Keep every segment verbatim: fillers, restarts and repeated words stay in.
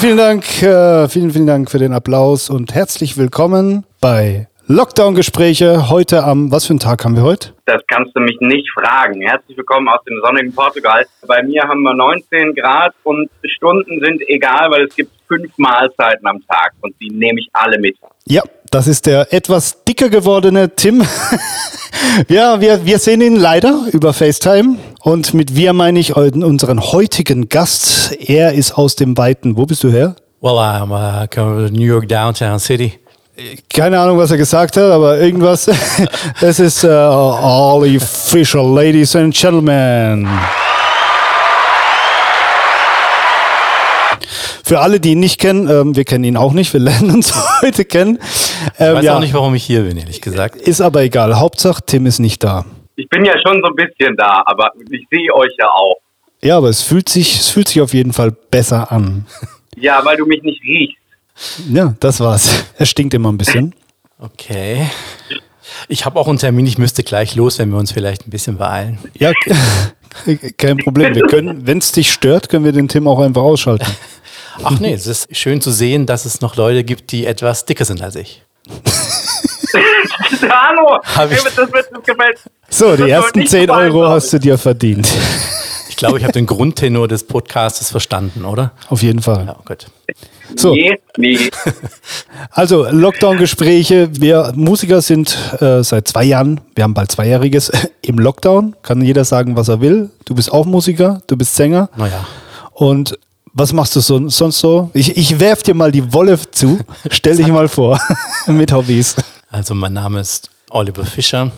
vielen Dank, äh, vielen, vielen Dank für den Applaus und herzlich willkommen bei Lockdown-Gespräche heute am, was für einen Tag haben wir heute? Das kannst du mich nicht fragen. Herzlich willkommen aus dem sonnigen Portugal. Bei mir haben wir neunzehn Grad und Stunden sind egal, weil es gibt fünf Mahlzeiten am Tag und die nehme ich alle mit. Ja, das ist der etwas dicker gewordene Tim. Ja, wir, wir sehen ihn leider über FaceTime und mit wir meine ich unseren heutigen Gast. Er ist aus dem weiten, wo bist du her? Well, I'm uh, coming from New York downtown city. Keine Ahnung, was er gesagt hat, aber irgendwas. Das ist uh, Oliver Fischer, Ladies and Gentlemen. Für alle, die ihn nicht kennen, ähm, wir kennen ihn auch nicht, wir lernen uns heute kennen. Ähm, ich weiß ja, auch nicht, warum ich hier bin, ehrlich gesagt. Ist aber egal, Hauptsache Tim ist nicht da. Ich bin ja schon so ein bisschen da, aber ich sehe euch ja auch. Ja, aber es fühlt sich, es fühlt sich auf jeden Fall besser an. Ja, weil du mich nicht riechst. Ja, das war's. Er stinkt immer ein bisschen. Okay. Ich habe auch einen Termin, ich müsste gleich los, wenn wir uns vielleicht ein bisschen beeilen. Ja, kein Problem. Wir können, wenn es dich stört, können wir den Tim auch einfach ausschalten. Ach nee, es ist schön zu sehen, dass es noch Leute gibt, die etwas dicker sind als ich. Hallo! Hab ich das wird uns gefällt. So, die ersten zehn Euro hast du dir verdient. Ich glaube, ich habe den Grundtenor des Podcasts verstanden, oder? Auf jeden Fall. Ja, gut. So. Nee, nee. Also, Lockdown-Gespräche. Wir Musiker sind äh, seit zwei Jahren, wir haben bald Zweijähriges, im Lockdown. Kann jeder sagen, was er will. Du bist auch Musiker, du bist Sänger. Naja. Und was machst du so, sonst so? Ich, ich werf dir mal die Wolle zu. Stell dich mal vor mit Hobbys. Also mein Name ist Oliver Fischer.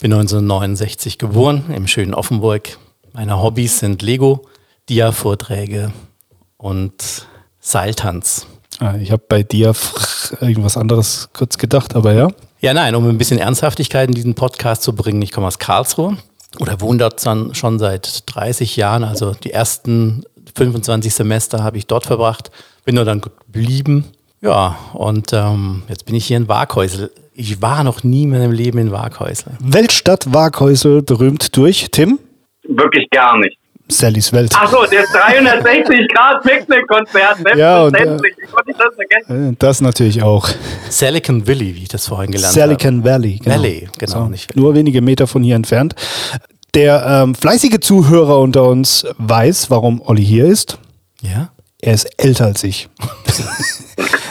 Bin neunzehnhundertneunundsechzig geboren im schönen Offenburg. Meine Hobbys sind Lego, Dia-Vorträge und Seiltanz. Ah, ich habe bei dir irgendwas anderes kurz gedacht, aber ja. Ja, nein, um ein bisschen Ernsthaftigkeit in diesen Podcast zu bringen. Ich komme aus Karlsruhe oder wohne dort dann schon seit dreißig Jahren. Also die ersten fünfundzwanzig Semester habe ich dort verbracht, bin nur dann geblieben. Ja, und ähm, jetzt bin ich hier in Waghäusel. Ich war noch nie in meinem Leben in Waghäusel. Weltstadt Waghäusel, berühmt durch Tim? Wirklich gar nicht. Sallys Welt. Achso, das dreihundertsechzig Grad Pixel-Konzert. Ja, und äh, ich konnte das vergessen. Das natürlich auch. Silicon Valley, wie ich das vorhin gelernt habe. Silicon Valley, genau. Valley, genau. So, nicht nur wenige Meter von hier entfernt. Der ähm, fleißige Zuhörer unter uns weiß, warum Olli hier ist. Ja. Er ist älter als ich.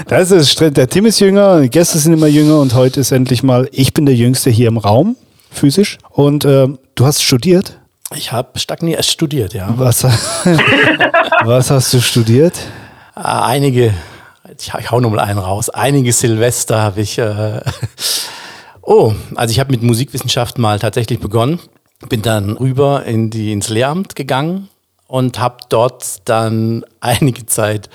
Das ist das, der Tim ist jünger, die Gäste sind immer jünger und heute ist endlich mal, ich bin der Jüngste hier im Raum, physisch. Und ähm, du hast studiert? Ich habe stagniert studiert, ja. Was, was hast du studiert? Einige, ich hau nochmal einen raus, einige Silvester habe ich, äh, oh, also ich habe mit Musikwissenschaft mal tatsächlich begonnen. Bin dann rüber in die, ins Lehramt gegangen und habe dort dann einige Zeit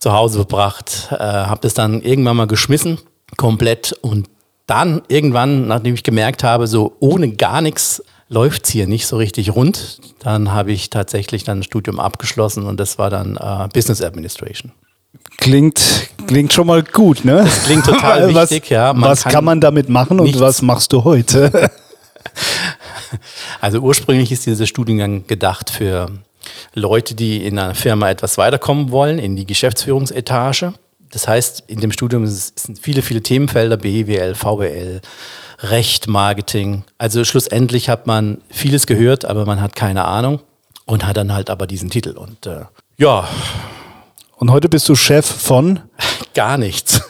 zu Hause verbracht. Äh, habe das dann irgendwann mal geschmissen, komplett. Und dann irgendwann, nachdem ich gemerkt habe, so ohne gar nichts läuft es hier nicht so richtig rund, dann habe ich tatsächlich dann ein Studium abgeschlossen und das war dann äh, Business Administration. Klingt, klingt schon mal gut, ne? Das klingt total wichtig, was, ja. Man was kann, kann man damit machen und was machst du heute? Also ursprünglich ist dieser Studiengang gedacht für Leute, die in einer Firma etwas weiterkommen wollen, in die Geschäftsführungsetage. Das heißt, in dem Studium sind viele, viele Themenfelder, B W L, V W L, Recht, Marketing. Also schlussendlich hat man vieles gehört, aber man hat keine Ahnung und hat dann halt aber diesen Titel. Und äh, ja. Und heute bist du Chef von? Gar nichts.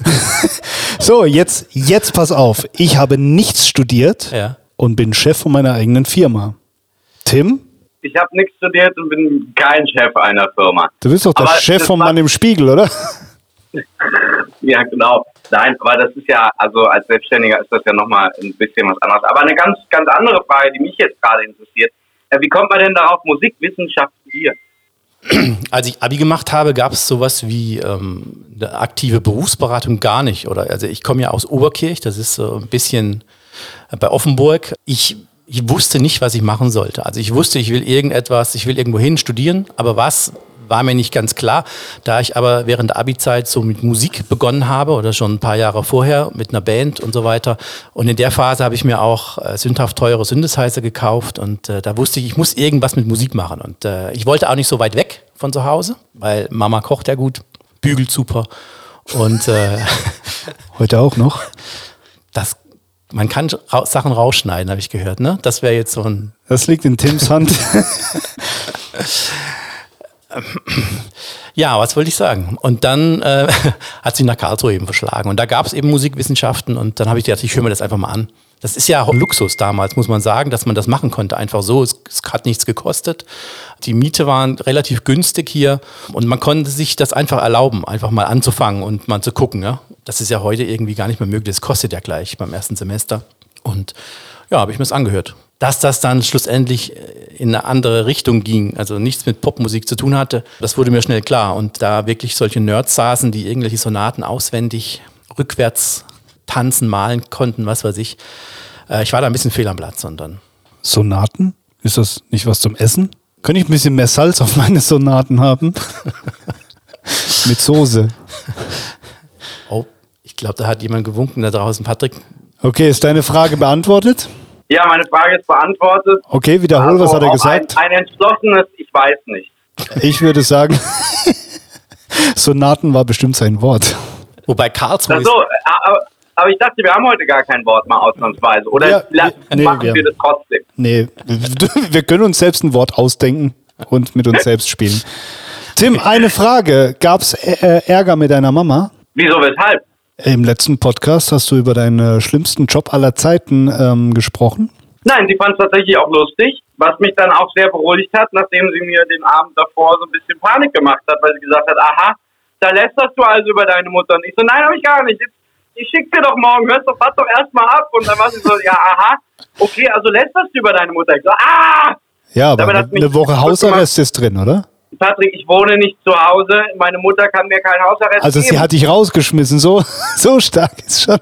So, jetzt, jetzt pass auf. Ich habe nichts studiert. Ja. Und bin Chef von meiner eigenen Firma. Tim? Ich habe nichts studiert und bin kein Chef einer Firma. Du bist doch der aber Chef von Mann im Spiegel, oder? Ja, genau. Nein, aber das ist ja, also als Selbstständiger ist das ja nochmal ein bisschen was anderes. Aber eine ganz, ganz andere Frage, die mich jetzt gerade interessiert. Wie kommt man denn darauf, Musikwissenschaft zu studieren? Als ich Abi gemacht habe, gab es sowas wie ähm, eine aktive Berufsberatung gar nicht. Oder? Also ich komme ja aus Oberkirch, das ist so ein bisschen bei Offenburg. Ich, ich wusste nicht, was ich machen sollte. Also ich wusste, ich will irgendetwas, ich will irgendwo hin studieren, aber was war mir nicht ganz klar. Da ich aber während der Abi-Zeit so mit Musik begonnen habe oder schon ein paar Jahre vorher mit einer Band und so weiter. Und in der Phase habe ich mir auch äh, sündhaft teure Synthesizer gekauft und äh, da wusste ich, ich muss irgendwas mit Musik machen. Und äh, ich wollte auch nicht so weit weg von zu Hause, weil Mama kocht ja gut. bügelt super und äh, heute auch noch. Das, man kann ra- Sachen rausschneiden, habe ich gehört, ne? Das wäre jetzt so ein... Das liegt in Tims Hand. Ja, was wollte ich sagen? Und dann äh, hat sie nach Karlsruhe eben verschlagen. Und da gab es eben Musikwissenschaften und dann habe ich gedacht, ich höre mir das einfach mal an. Das ist ja Luxus damals, muss man sagen, dass man das machen konnte. Einfach so, es, es hat nichts gekostet. Die Miete waren relativ günstig hier und man konnte sich das einfach erlauben, einfach mal anzufangen und mal zu gucken. Ja? Das ist ja heute irgendwie gar nicht mehr möglich. Das kostet ja gleich beim ersten Semester. Und ja, habe ich mir das angehört. Dass das dann schlussendlich in eine andere Richtung ging, also nichts mit Popmusik zu tun hatte, das wurde mir schnell klar. Und da wirklich solche Nerds saßen, die irgendwelche Sonaten auswendig rückwärts tanzen, malen konnten, was weiß ich. Ich war da ein bisschen fehl am Platz. Und dann Sonaten? Ist das nicht was zum Essen? Könnte ich ein bisschen mehr Salz auf meine Sonaten haben? Mit Soße. Oh, ich glaube, da hat jemand gewunken da draußen. Patrick? Okay, ist deine Frage beantwortet? Ja, meine Frage ist beantwortet. Okay, wiederhol, also, was hat er gesagt? Ein, ein entschlossenes, ich weiß nicht. Ich würde sagen, Sonaten war bestimmt sein Wort. Wobei Karlsruhe... Also, aber, aber ich dachte, wir haben heute gar kein Wort mal ausnahmsweise. Oder ja, lass, nee, machen wir, wir das trotzdem? Nee, wir können uns selbst ein Wort ausdenken und mit uns selbst spielen. Tim, eine Frage. Gab's Ärger mit deiner Mama? Wieso, weshalb? Im letzten Podcast hast du über deinen schlimmsten Job aller Zeiten ähm, gesprochen. Nein, sie fand es tatsächlich auch lustig, was mich dann auch sehr beruhigt hat, nachdem sie mir den Abend davor so ein bisschen Panik gemacht hat, weil sie gesagt hat, aha, da lästerst du also über deine Mutter. Und ich so, nein, habe ich gar nicht. Jetzt, ich schicke dir doch morgen, hörst doch, pass doch erstmal ab. Und dann war sie so, ja, aha, okay, also lästerst du über deine Mutter. Ich so, ah! Ja, aber eine, eine Woche Hausarrest ist drin, oder? Patrick, ich wohne nicht zu Hause. Meine Mutter kann mir kein Hausarrest also, geben. Also sie hat dich rausgeschmissen. So, so stark ist schon.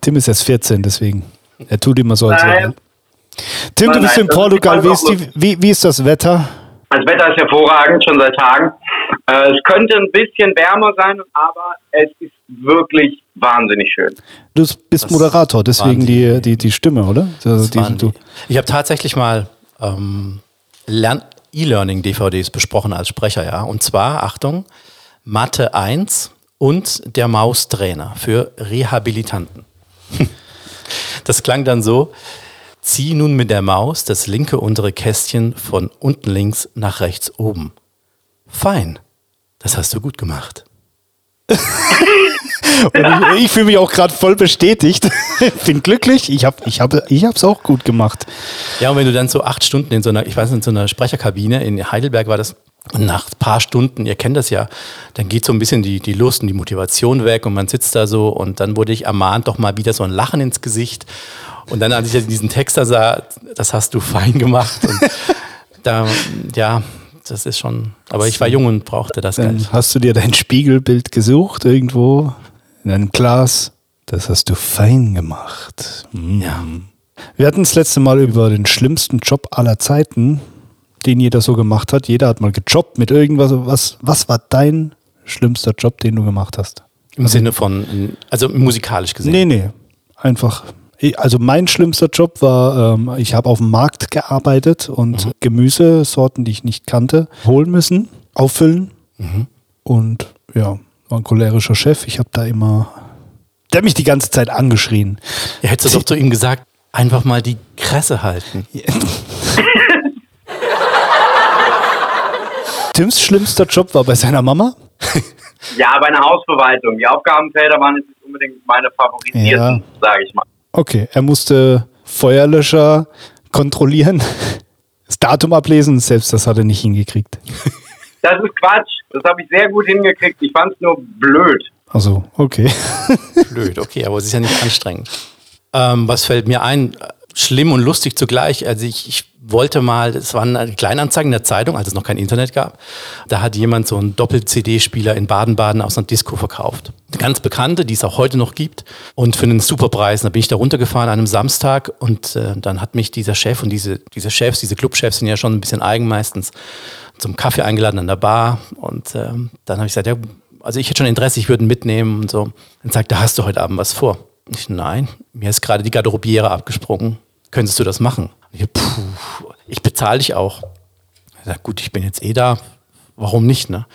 Tim ist erst vierzehn, deswegen. Er tut immer so, als wäre. Tim, nein, du bist nein, in Portugal. Wie ist, die, wie, wie ist das Wetter? Das Wetter ist hervorragend, schon seit Tagen. Äh, es könnte ein bisschen wärmer sein, aber es ist wirklich wahnsinnig schön. Du bist das Moderator, deswegen die, die, die Stimme, oder? Also die, du. Ich habe tatsächlich mal ähm, lernt. E-Learning-D V Ds besprochen als Sprecher, ja. Und zwar, Achtung, Mathe eins und der Maustrainer für Rehabilitanten. Das klang dann so, zieh nun mit der Maus das linke untere Kästchen von unten links nach rechts oben. Fein, das hast du gut gemacht. Und ich, ich fühle mich auch gerade voll bestätigt. Bin glücklich. Ich habe, ich habe, ich habe es auch gut gemacht. Ja, und wenn du dann so acht Stunden in so einer, ich weiß nicht, in so einer Sprecherkabine in Heidelberg war das. Und nach ein paar Stunden, ihr kennt das ja, dann geht so ein bisschen die, die Lust und die Motivation weg und man sitzt da so und dann wurde ich ermahnt, doch mal wieder so ein Lachen ins Gesicht. Und dann, als ich diesen Text da sah, das hast du fein gemacht. Und da, ja. Das ist schon, aber ich war jung und brauchte das Geld. Hast du dir dein Spiegelbild gesucht irgendwo in einem Glas? Das hast du fein gemacht. Mhm. Ja. Wir hatten das letzte Mal über den schlimmsten Job aller Zeiten, den jeder so gemacht hat. Jeder hat mal gejobbt mit irgendwas. Was, was war dein schlimmster Job, den du gemacht hast? Im also, Sinne von, also musikalisch gesehen? Nee, nee, einfach... Also mein schlimmster Job war, ähm, ich habe auf dem Markt gearbeitet und mhm. Gemüsesorten, die ich nicht kannte, holen müssen, auffüllen mhm. und ja, war ein cholerischer Chef. Ich habe da immer, der hat mich die ganze Zeit angeschrien. Ja, hättest du doch zu ihm gesagt, einfach mal die Kresse halten. Tims schlimmster Job war bei seiner Mama? Ja, bei einer Hausverwaltung. Die Aufgabenfelder waren jetzt nicht unbedingt meine favorisierten, ja. Sage ich mal. Okay, er musste Feuerlöscher kontrollieren, das Datum ablesen, selbst das hat er nicht hingekriegt. Das ist Quatsch, das habe ich sehr gut hingekriegt, ich fand es nur blöd. Ach so, okay. Blöd, okay, aber es ist ja nicht anstrengend. Ähm, was fällt mir ein? Schlimm und lustig zugleich. Also ich, ich wollte mal, es waren Kleinanzeigen in der Zeitung, als es noch kein Internet gab. Da hat jemand so einen Doppel-C D-Spieler in Baden-Baden aus einer Disco verkauft. Eine ganz bekannte, die es auch heute noch gibt. Und für einen Superpreis. Da bin ich da runtergefahren an einem Samstag und äh, dann hat mich dieser Chef und diese, diese Chefs, diese Clubchefs sind ja schon ein bisschen eigen meistens, zum Kaffee eingeladen an der Bar. Und äh, dann habe ich gesagt, ja, also ich hätte schon Interesse, ich würde ihn mitnehmen und so. Dann sagt er, hast du heute Abend was vor? Ich, nein, mir ist gerade die Garderobiere abgesprungen. Könntest du das machen? Ich, ich bezahle dich auch. Er sagt, gut, ich bin jetzt eh da. Warum nicht, ne?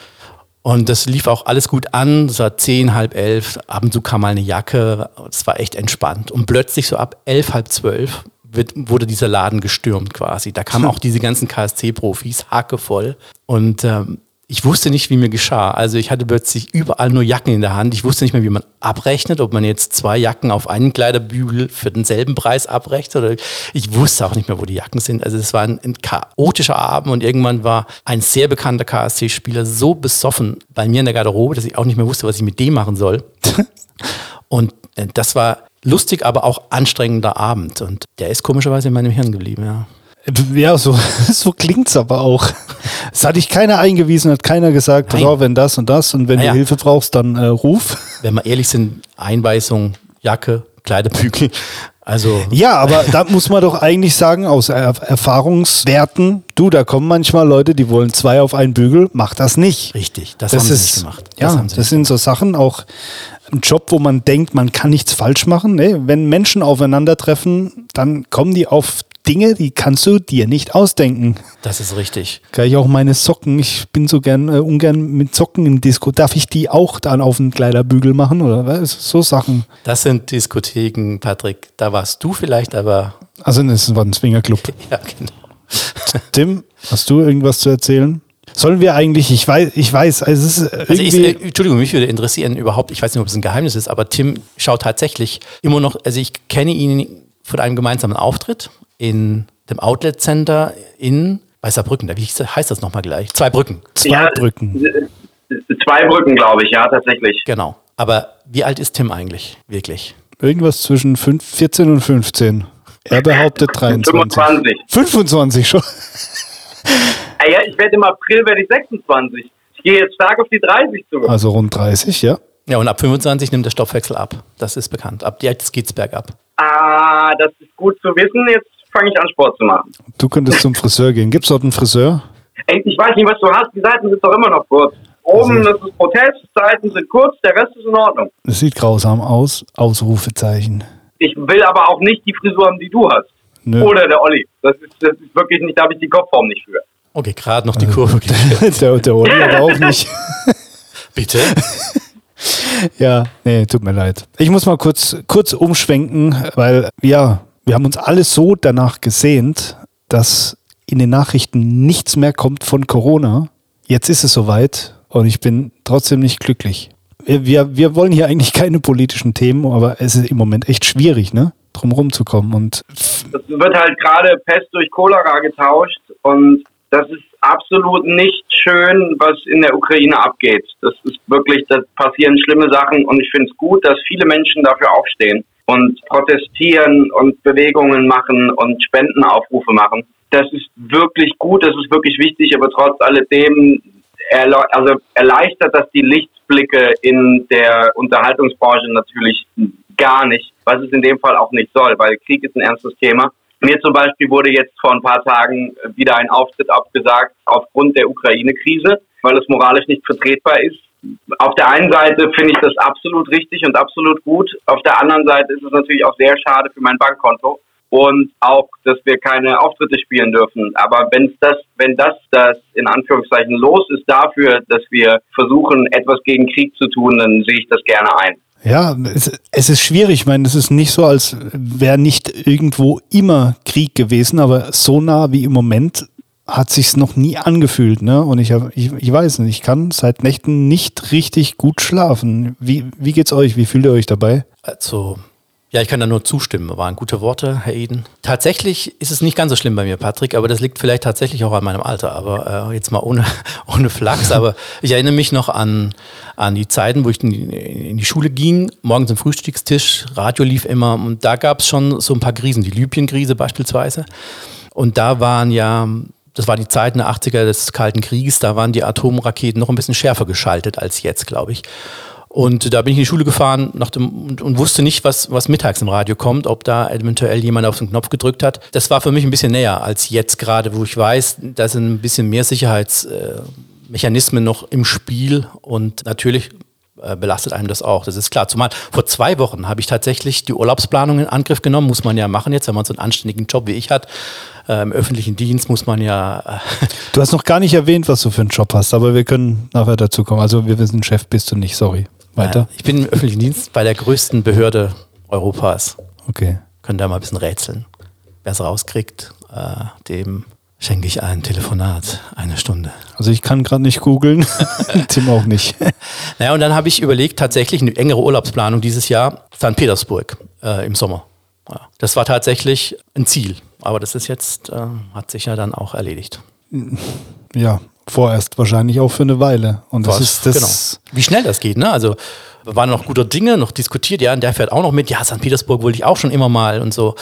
Und das lief auch alles gut an, es war zehn, halb elf, ab und zu kam mal eine Jacke, es war echt entspannt. Und plötzlich so ab elf, halb zwölf wird, wurde dieser Laden gestürmt quasi. Da kamen auch diese ganzen K S C-Profis, hackevoll. Und ähm, ich wusste nicht, wie mir geschah. Also ich hatte plötzlich überall nur Jacken in der Hand. Ich wusste nicht mehr, wie man abrechnet, ob man jetzt zwei Jacken auf einen Kleiderbügel für denselben Preis abrechnet. Oder ich wusste auch nicht mehr, wo die Jacken sind. Also es war ein, ein chaotischer Abend und irgendwann war ein sehr bekannter K S C-Spieler so besoffen bei mir in der Garderobe, dass ich auch nicht mehr wusste, was ich mit dem machen soll. Und das war lustig, aber auch anstrengender Abend. Und der ist komischerweise in meinem Hirn geblieben, ja. Ja, so, so klingt's aber auch. Es hat dich keiner eingewiesen, hat keiner gesagt, oh, wenn das und das und wenn naja. du Hilfe brauchst, dann äh, ruf. Wenn wir ehrlich sind, Einweisung, Jacke, Kleiderbügel. Also. Ja, aber da muss man doch eigentlich sagen, aus er- Erfahrungswerten, du, da kommen manchmal Leute, die wollen zwei auf einen Bügel, mach das nicht. Richtig, das, das haben ist, sie nicht gemacht. Das ja, das gemacht. Sind so Sachen, auch ein Job, wo man denkt, man kann nichts falsch machen. Nee, wenn Menschen aufeinandertreffen, dann kommen die auf Dinge, die kannst du dir nicht ausdenken. Das ist richtig. Kann ich auch meine Socken, ich bin so gern äh, ungern mit Socken im Disco, darf ich die auch dann auf den Kleiderbügel machen oder was? So Sachen. Das sind Diskotheken, Patrick. Da warst du vielleicht, aber... Also das war ein Swingerclub. Ja, genau. Tim, hast du irgendwas zu erzählen? Sollen wir eigentlich, ich weiß, ich weiß, also es ist irgendwie... Also ich, Entschuldigung, mich würde interessieren überhaupt, ich weiß nicht, ob es ein Geheimnis ist, aber Tim schaut tatsächlich immer noch, also ich kenne ihn von einem gemeinsamen Auftritt in dem Outlet Center in Weißerbrücken. Wie heißt das nochmal gleich? Zwei Brücken. Zwei ja, Brücken. Zwei Brücken, glaube ich, ja, tatsächlich. Genau. Aber wie alt ist Tim eigentlich? Wirklich? Irgendwas zwischen fünf, vierzehn und fünfzehn. Er behauptet dreiundzwanzig. fünfundzwanzig. fünfundzwanzig schon. Ja, ich werde im April werde ich sechsundzwanzig. Ich gehe jetzt stark auf die dreißig zu. Also rund dreißig, ja. Ja, und ab fünfundzwanzig nimmt der Stoffwechsel ab. Das ist bekannt. Ab jetzt geht's bergab. Ah, das ist gut zu wissen. Jetzt fange ich an, Sport zu machen. Du könntest zum Friseur gehen. Gibt's dort einen Friseur? Ey, ich weiß nicht, was du hast. Die Seiten sind doch immer noch kurz. Oben also, das ist Protest, die Seiten sind kurz, der Rest ist in Ordnung. Das sieht grausam aus. Ausrufezeichen. Ich will aber auch nicht die Frisuren, die du hast. Nö. Oder der Olli. Das ist, das ist wirklich nicht, da habe ich die Kopfform nicht für. Okay, gerade noch die also, Kurve. der, der Olli aber auch nicht. Bitte? Ja, nee, tut mir leid. Ich muss mal kurz, kurz umschwenken, weil, ja... Wir haben uns alle so danach gesehnt, dass in den Nachrichten nichts mehr kommt von Corona. Jetzt ist es soweit und ich bin trotzdem nicht glücklich. Wir, wir, wir wollen hier eigentlich keine politischen Themen, aber es ist im Moment echt schwierig, ne, drum rumzukommen. Und es wird halt gerade Pest durch Cholera getauscht und das ist absolut nicht schön, was in der Ukraine abgeht. Das ist wirklich, da passieren schlimme Sachen und ich finde es gut, dass viele Menschen dafür aufstehen und protestieren und Bewegungen machen und Spendenaufrufe machen. Das ist wirklich gut, das ist wirklich wichtig, aber trotz alledem erle- also erleichtert das die Lichtblicke in der Unterhaltungsbranche natürlich gar nicht, was es in dem Fall auch nicht soll, weil Krieg ist ein ernstes Thema. Mir zum Beispiel wurde jetzt vor ein paar Tagen wieder ein Auftritt abgesagt aufgrund der Ukraine-Krise, weil es moralisch nicht vertretbar ist. Auf der einen Seite finde ich das absolut richtig und absolut gut. Auf der anderen Seite ist es natürlich auch sehr schade für mein Bankkonto und auch, dass wir keine Auftritte spielen dürfen. Aber wenn das, wenn das, das in Anführungszeichen los ist dafür, dass wir versuchen, etwas gegen Krieg zu tun, dann sehe ich das gerne ein. Ja, es, es ist schwierig. Ich meine, es ist nicht so, als wäre nicht irgendwo immer Krieg gewesen, aber so nah wie im Moment hat sich's noch nie angefühlt, ne? Und ich, hab, ich ich weiß nicht, ich kann seit Nächten nicht richtig gut schlafen. Wie wie geht's euch? Wie fühlt ihr euch dabei? Also, ja, ich kann da nur zustimmen. Waren gute Worte, Herr Eden. Tatsächlich ist es nicht ganz so schlimm bei mir, Patrick, aber das liegt vielleicht tatsächlich auch an meinem Alter. Aber äh, jetzt mal ohne ohne Flachs. Aber ich erinnere mich noch an an die Zeiten, wo ich in die, in die Schule ging, morgens am Frühstückstisch, Radio lief immer und da gab's schon so ein paar Krisen, die Libyen-Krise beispielsweise. Und da waren ja Das war die Zeit in den achtziger des Kalten Krieges, da waren die Atomraketen noch ein bisschen schärfer geschaltet als jetzt, glaube ich. Und da bin ich in die Schule gefahren nach dem, und, und wusste nicht, was, was mittags im Radio kommt, ob da eventuell jemand auf den Knopf gedrückt hat. Das war für mich ein bisschen näher als jetzt gerade, wo ich weiß, da sind ein bisschen mehr Sicherheitsmechanismen noch im Spiel und natürlich belastet einem das auch, das ist klar. Zumal vor zwei Wochen habe ich tatsächlich die Urlaubsplanung in Angriff genommen, muss man ja machen jetzt, wenn man so einen anständigen Job wie ich hat, äh, im öffentlichen Dienst muss man ja... Äh du hast noch gar nicht erwähnt, was du für einen Job hast, aber wir können nachher dazu kommen. Also wir wissen, Chef bist du nicht, sorry. Weiter. Ja, ich bin im öffentlichen Dienst bei der größten Behörde Europas. Okay. Können da mal ein bisschen rätseln. Wer es rauskriegt, äh, dem... schenke ich ein Telefonat, eine Stunde. Also ich kann gerade nicht googeln, Tim auch nicht. Naja, und dann habe ich überlegt, tatsächlich eine engere Urlaubsplanung dieses Jahr, Sankt Petersburg äh, im Sommer. Ja, das war tatsächlich ein Ziel, aber das ist jetzt, äh, hat sich ja dann auch erledigt. Ja, vorerst wahrscheinlich auch für eine Weile. Und das ist das genau. Wie schnell das geht, ne? Also wir waren noch guter Dinge, noch diskutiert, ja, und der fährt auch noch mit, ja, Sankt Petersburg wollte ich auch schon immer mal und so.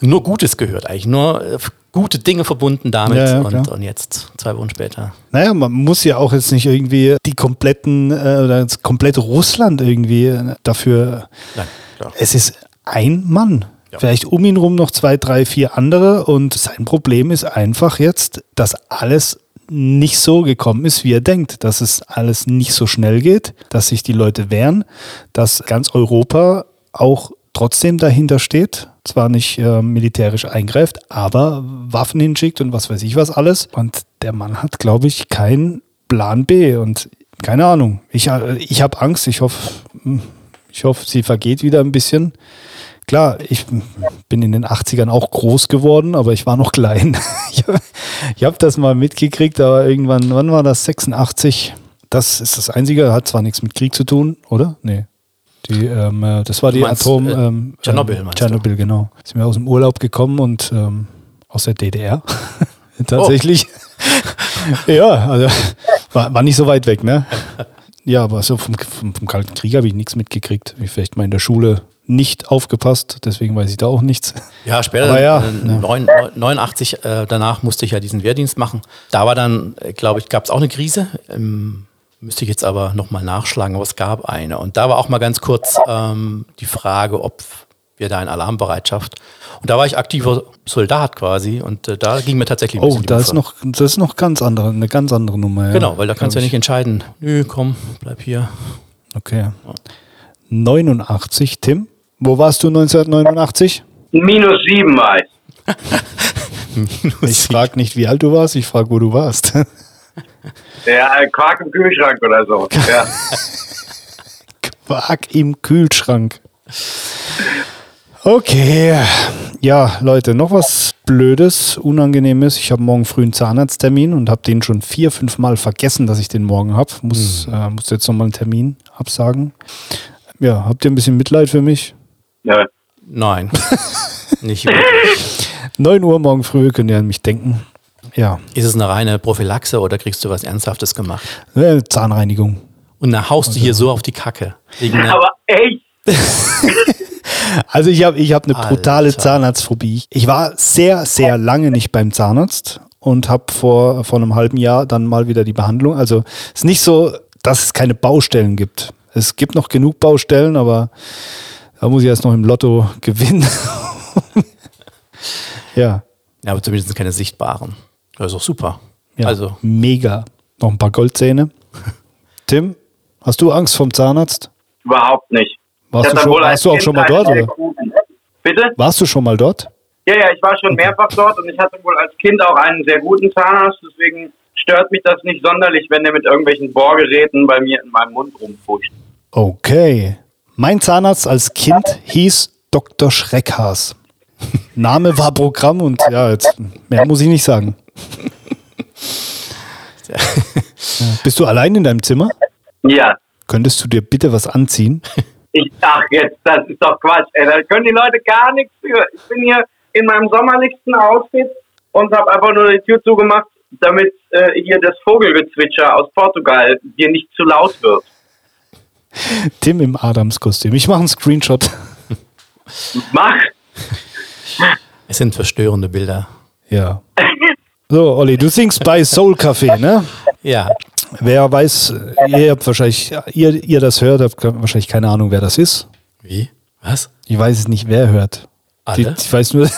Nur Gutes gehört eigentlich, nur äh, gute Dinge verbunden damit ja, ja, und, und jetzt zwei Wochen später. Naja, man muss ja auch jetzt nicht irgendwie die kompletten, äh, oder das komplette Russland irgendwie dafür. Nein, klar. Es ist ein Mann. Ja. Vielleicht um ihn rum noch zwei, drei, vier andere und sein Problem ist einfach jetzt, dass alles nicht so gekommen ist, wie er denkt, dass es alles nicht so schnell geht, dass sich die Leute wehren, dass ganz Europa auch trotzdem dahinter steht, zwar nicht äh, militärisch eingreift, aber Waffen hinschickt und was weiß ich was alles. Und der Mann hat, glaube ich, keinen Plan B und keine Ahnung. Ich, äh, ich habe Angst, ich hoffe, ich hoffe, sie vergeht wieder ein bisschen. Klar, ich bin in den achtzigern auch groß geworden, aber ich war noch klein. Ich habe hab das mal mitgekriegt, aber irgendwann, wann war das? sechsundachtzig? Das ist das Einzige, hat zwar nichts mit Krieg zu tun, oder? Nee. Die, ähm, das war die meinst, Atom... Äh, ähm, Tschernobyl, meinst Tschernobyl, du? Genau. Sind wir aus dem Urlaub gekommen und ähm, aus der D D R tatsächlich. Oh. Ja, also war, war nicht so weit weg, ne? Ja, aber so vom, vom, vom Kalten Krieg habe ich nichts mitgekriegt. Ich vielleicht mal in der Schule nicht aufgepasst, deswegen weiß ich da auch nichts. Ja, später, ja, äh, neunundachtzig, äh, danach musste ich ja diesen Wehrdienst machen. Da war dann, glaube ich, gab es auch eine Krise im... Müsste ich jetzt aber nochmal nachschlagen, aber es gab eine. Und da war auch mal ganz kurz ähm, die Frage, ob wir da in Alarmbereitschaft. Und da war ich aktiver Soldat quasi und äh, da ging mir tatsächlich ein bisschen. Oh, da ist noch, das ist noch ganz andere, eine ganz andere Nummer. Ja. Genau, weil da kannst du ja nicht entscheiden. Nö, komm, bleib hier. Okay. Ja. neunundachtzig, Tim. Wo warst du neunzehnhundertneunundachtzig? Minus sieben mal. Ich frage nicht, wie alt du warst, ich frage, wo du warst. Ja, Quark im Kühlschrank oder so. Ja. Quark im Kühlschrank. Okay. Ja, Leute, noch was Blödes, Unangenehmes. Ich habe morgen früh einen Zahnarzttermin und habe den schon vier, fünf Mal vergessen, dass ich den morgen habe. Muss, äh, muss jetzt nochmal einen Termin absagen. Ja, habt ihr ein bisschen Mitleid für mich? Ja. Nein. Nicht wirklich. neun Uhr morgen früh, könnt ihr an mich denken. Ja. Ist es eine reine Prophylaxe oder kriegst du was Ernsthaftes gemacht? Äh, Zahnreinigung. Und dann haust also. Du hier so auf die Kacke. Aber echt? Also ich habe ich hab eine brutale Alter. Zahnarztphobie. Ich war sehr, sehr lange nicht beim Zahnarzt und habe vor, vor einem halben Jahr dann mal wieder die Behandlung. Also es ist nicht so, dass es keine Baustellen gibt. Es gibt noch genug Baustellen, aber da muss ich erst noch im Lotto gewinnen. Ja. Ja, aber zumindest keine sichtbaren. Das ist auch super. Ja, also. Mega. Noch ein paar Goldzähne. Tim, hast du Angst vom Zahnarzt? Überhaupt nicht. Warst, du, schon, warst du auch kind schon mal dort? Oder? Bitte? Warst du schon mal dort? Ja, ja, ich war schon mehrfach dort und ich hatte wohl als Kind auch einen sehr guten Zahnarzt. Deswegen stört mich das nicht sonderlich, wenn der mit irgendwelchen Bohrgeräten bei mir in meinem Mund rumfuscht. Okay. Mein Zahnarzt als Kind hieß Doktor Schreckhaas. Name war Programm und ja, jetzt mehr muss ich nicht sagen. Ja. Bist du allein in deinem Zimmer? Ja. Könntest du dir bitte was anziehen? Ich sag jetzt, das ist doch Quatsch, ey. Da können die Leute gar nichts für. Ich bin hier in meinem sommerlichsten Outfit und habe einfach nur die Tür zugemacht, damit äh, hier das Vogelgezwitscher aus Portugal dir nicht zu laut wird. Tim im Adams-Kostüm. Ich mache einen Screenshot. Mach! Es sind verstörende Bilder. Ja. So, Olli, du singst bei Soul Café, ne? Ja. Wer weiß, ihr habt wahrscheinlich, ihr, ihr das hört, habt wahrscheinlich keine Ahnung, wer das ist. Wie? Was? Ich weiß es nicht, wer hört. Alle? Die, ich weiß nur,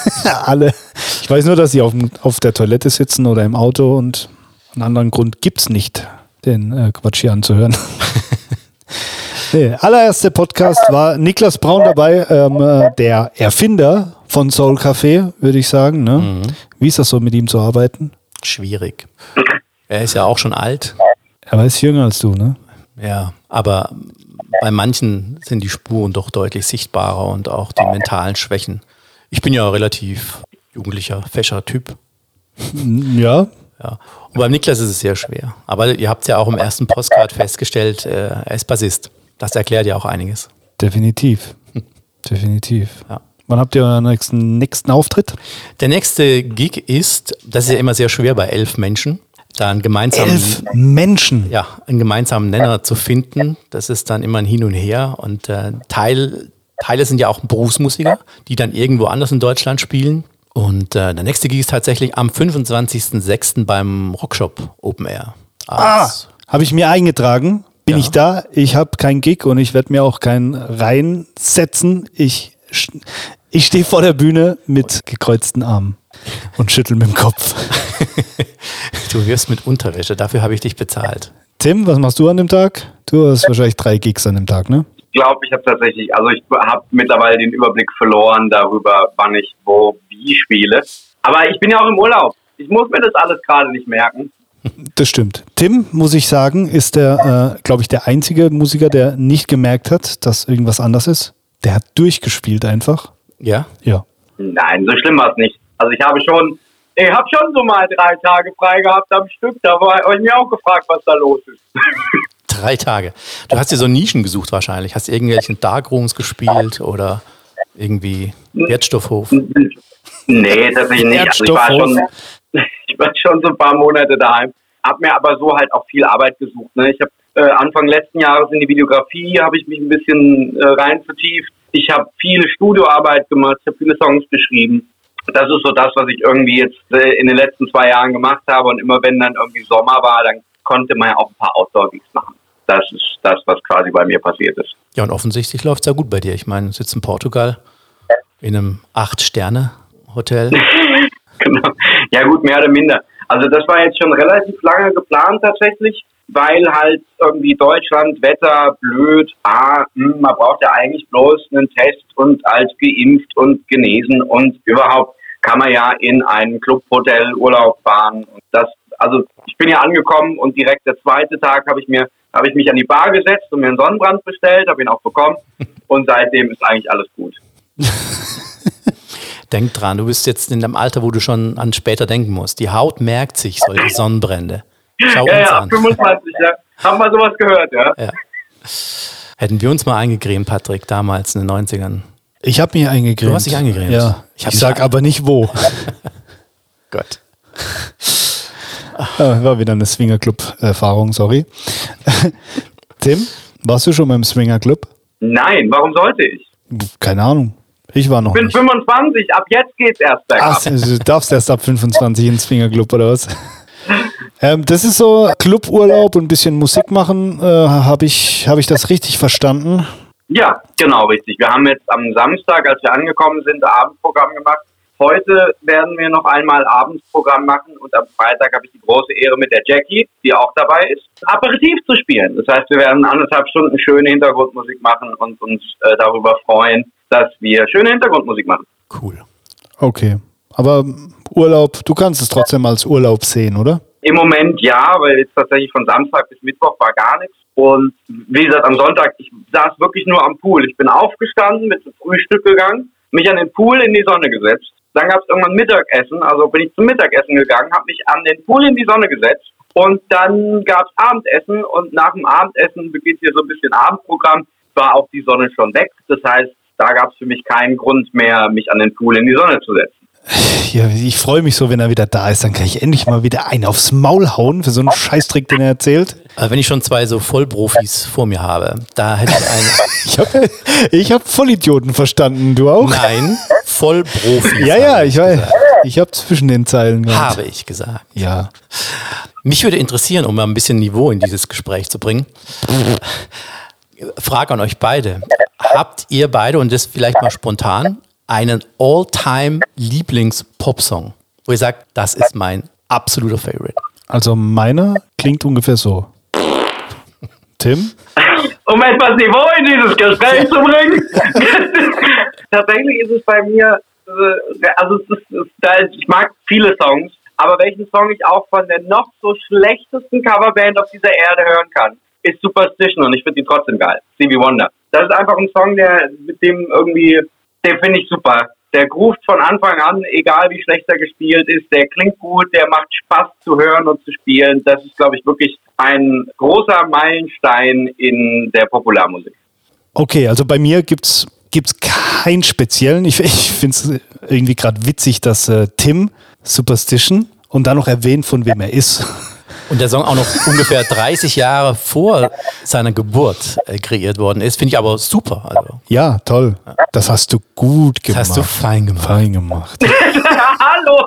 alle. Ich weiß nur, dass sie auf, auf der Toilette sitzen oder im Auto und einen anderen Grund gibt's nicht, den äh, Quatsch hier anzuhören. Nee, allererster Podcast war Niklas Braun dabei, ähm, der Erfinder von Soul Café, würde ich sagen. Ne? Mhm. Wie ist das so, mit ihm zu arbeiten? Schwierig. Er ist ja auch schon alt. Er ist jünger als du, ne? Ja, aber bei manchen sind die Spuren doch deutlich sichtbarer und auch die mentalen Schwächen. Ich bin ja relativ jugendlicher, fescher Typ. Ja. Ja. Und beim Niklas ist es sehr schwer. Aber ihr habt ja auch im ersten Postcard festgestellt, äh, er ist Bassist. Das erklärt ja auch einiges. Definitiv. Hm. Definitiv. Ja. Wann habt ihr euren nächsten, nächsten Auftritt? Der nächste Gig ist, das ist ja immer sehr schwer bei elf Menschen, da einen gemeinsamen, elf Menschen. Ja, einen gemeinsamen Nenner zu finden. Das ist dann immer ein Hin und Her. Und äh, Teil, Teile sind ja auch Berufsmusiker, die dann irgendwo anders in Deutschland spielen. Und äh, der nächste Gig ist tatsächlich am fünfundzwanzigsten sechsten beim Rockshop Open Air. Als ah, habe ich mir eingetragen. Bin ja. ich da? Ich habe keinen Gig und ich werde mir auch keinen reinsetzen. Ich, ich stehe vor der Bühne mit gekreuzten Armen und schüttel mit dem Kopf. Du wirst mit Unterwäsche, dafür habe ich dich bezahlt. Tim, was machst du an dem Tag? Du hast wahrscheinlich drei Gigs an dem Tag, ne? Ich glaube, ich habe tatsächlich, also ich habe mittlerweile den Überblick verloren darüber, wann ich wo wie spiele. Aber ich bin ja auch im Urlaub. Ich muss mir das alles gerade nicht merken. Das stimmt. Tim, muss ich sagen, ist der, äh, glaube ich, der einzige Musiker, der nicht gemerkt hat, dass irgendwas anders ist. Der hat durchgespielt einfach. Ja? Ja. Nein, so schlimm war es nicht. Also ich habe schon, ich habe schon so mal drei Tage frei gehabt am Stück. Da habe ich mich auch gefragt, was da los ist. Drei Tage. Du hast dir so Nischen gesucht wahrscheinlich. Hast du irgendwelchen Darkrooms gespielt oder irgendwie Wertstoffhof? Nee, tatsächlich nicht. Also ich, war schon, ich war schon so ein paar Monate daheim. Hab mir aber so halt auch viel Arbeit gesucht. Ne? Ich habe äh, Anfang letzten Jahres in die Videografie habe ich mich ein bisschen äh, rein vertieft. Ich habe viele Studioarbeit gemacht. Ich habe viele Songs geschrieben. Das ist so das, was ich irgendwie jetzt äh, in den letzten zwei Jahren gemacht habe. Und immer wenn dann irgendwie Sommer war, dann konnte man ja auch ein paar Outdoor-Gigs machen. Das ist das, was quasi bei mir passiert ist. Ja, und offensichtlich läuft es ja gut bei dir. Ich meine, du sitzt in Portugal in einem Acht-Sterne-Hotel. Genau. Ja gut, mehr oder minder. Also das war jetzt schon relativ lange geplant tatsächlich, weil halt irgendwie Deutschland, Wetter, blöd, ah, mh, man braucht ja eigentlich bloß einen Test und als geimpft und genesen und überhaupt kann man ja in einen Clubhotel Urlaub fahren. Und das, also ich bin ja angekommen und direkt der zweite Tag habe ich mir habe ich mich an die Bar gesetzt und mir einen Sonnenbrand bestellt, habe ihn auch bekommen und seitdem ist eigentlich alles gut. Denk dran, du bist jetzt in einem Alter, wo du schon an später denken musst. Die Haut merkt sich solche Sonnenbrände. Schau ja, uns ja, an. fünfundzwanzig, ja. Haben wir sowas gehört, ja. ja. Hätten wir uns mal eingecremt, Patrick, damals in den neunzigern. Ich habe mich eingecremt. Du hast dich eingecremt. Ja. Ich, ich sag aber nicht wo. Gott. Ja, war wieder eine Swingerclub-Erfahrung, sorry. Tim, warst du schon mal im Swingerclub? Nein, warum sollte ich? Keine Ahnung. Ich war noch. Ich bin nicht. fünfundzwanzig, ab jetzt geht's erst bergab. Ach, du darfst erst ab fünfundzwanzig ins Swingerclub oder was? ähm, das ist so Cluburlaub und ein bisschen Musik machen. Äh, habe ich, hab ich das richtig verstanden? Ja, genau, richtig. Wir haben jetzt am Samstag, als wir angekommen sind, ein Abendprogramm gemacht. Heute werden wir noch einmal Abendsprogramm machen und am Freitag habe ich die große Ehre mit der Jackie, die auch dabei ist, Aperitif zu spielen. Das heißt, wir werden anderthalb Stunden schöne Hintergrundmusik machen und uns äh, darüber freuen, dass wir schöne Hintergrundmusik machen. Cool. Okay. Aber Urlaub, du kannst es trotzdem als Urlaub sehen, oder? Im Moment ja, weil jetzt tatsächlich von Samstag bis Mittwoch war gar nichts. Und wie gesagt, am Sonntag, ich saß wirklich nur am Pool. Ich bin aufgestanden, bin zum Frühstück gegangen, mich an den Pool in die Sonne gesetzt. Dann gab es irgendwann Mittagessen, also bin ich zum Mittagessen gegangen, habe mich an den Pool in die Sonne gesetzt und dann gab es Abendessen und nach dem Abendessen beginnt hier so ein bisschen Abendprogramm, war auch die Sonne schon weg, das heißt, da gab es für mich keinen Grund mehr, mich an den Pool in die Sonne zu setzen. Ja, ich freue mich so, wenn er wieder da ist, dann kann ich endlich mal wieder einen aufs Maul hauen für so einen Scheißtrick, den er erzählt. Wenn ich schon zwei so Vollprofis vor mir habe, da hätte ich einen... Ich habe hab Vollidioten verstanden, du auch? Nein, Vollprofis. Ja, ja, ich weiß. Ich habe zwischen den Zeilen gehört. Habe ich gesagt. Ja. Mich würde interessieren, um mal ein bisschen Niveau in dieses Gespräch zu bringen, Frage an euch beide. Habt ihr beide, und das vielleicht mal spontan, einen All-Time-Lieblings-Popsong, wo ihr sagt, das ist mein absoluter Favorite? Also meiner klingt ungefähr so. Tim? um etwas Niveau in dieses Gespräch zu bringen. Tatsächlich ist es bei mir, also es ist, es ist, ich mag viele Songs, aber welchen Song ich auch von der noch so schlechtesten Coverband auf dieser Erde hören kann, ist Superstition, und ich finde die trotzdem geil. Stevie Wonder. Das ist einfach ein Song, der mit dem irgendwie, den finde ich super. Der groovt von Anfang an, egal wie schlecht er gespielt ist, der klingt gut, der macht Spaß zu hören und zu spielen. Das ist, glaube ich, wirklich ein großer Meilenstein in der Popularmusik. Okay, also bei mir gibt's gibt's keinen speziellen. Ich, ich finde es irgendwie gerade witzig, dass äh, Tim Superstition und dann noch erwähnt, von wem er ist. Und der Song auch noch ungefähr dreißig Jahre vor seiner Geburt kreiert worden ist, finde ich aber super. Also. Ja, toll. Das hast du gut gemacht. Das hast du fein gemacht. Fein gemacht. Hallo!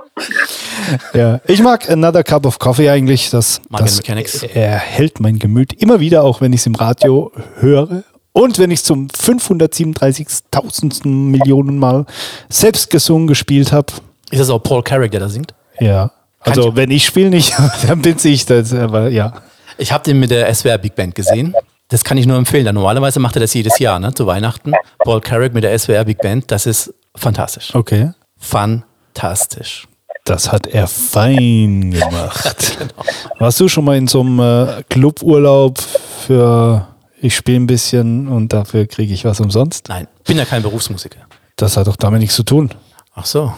Ja, ich mag Another Cup of Coffee eigentlich. Das, das erhält mein Gemüt immer wieder, auch wenn ich es im Radio höre. Und wenn ich es zum fünfhundertsiebenunddreißigtausend Millionen Mal selbst gesungen gespielt habe. Ist das auch Paul Carrick, der da singt? Ja. Also wenn ich spiele nicht, dann bin ich das, aber ja. Ich habe den mit der S W R Big Band gesehen. Das kann ich nur empfehlen. Normalerweise macht er das jedes Jahr, ne? Zu Weihnachten. Paul Carrick mit der S W R Big Band, das ist fantastisch. Okay. Fantastisch. Das hat er fein gemacht. Genau. Warst du schon mal in so einem Cluburlaub für ich spiele ein bisschen und dafür kriege ich was umsonst? Nein, bin ja kein Berufsmusiker. Das hat doch damit nichts zu tun. Ach so.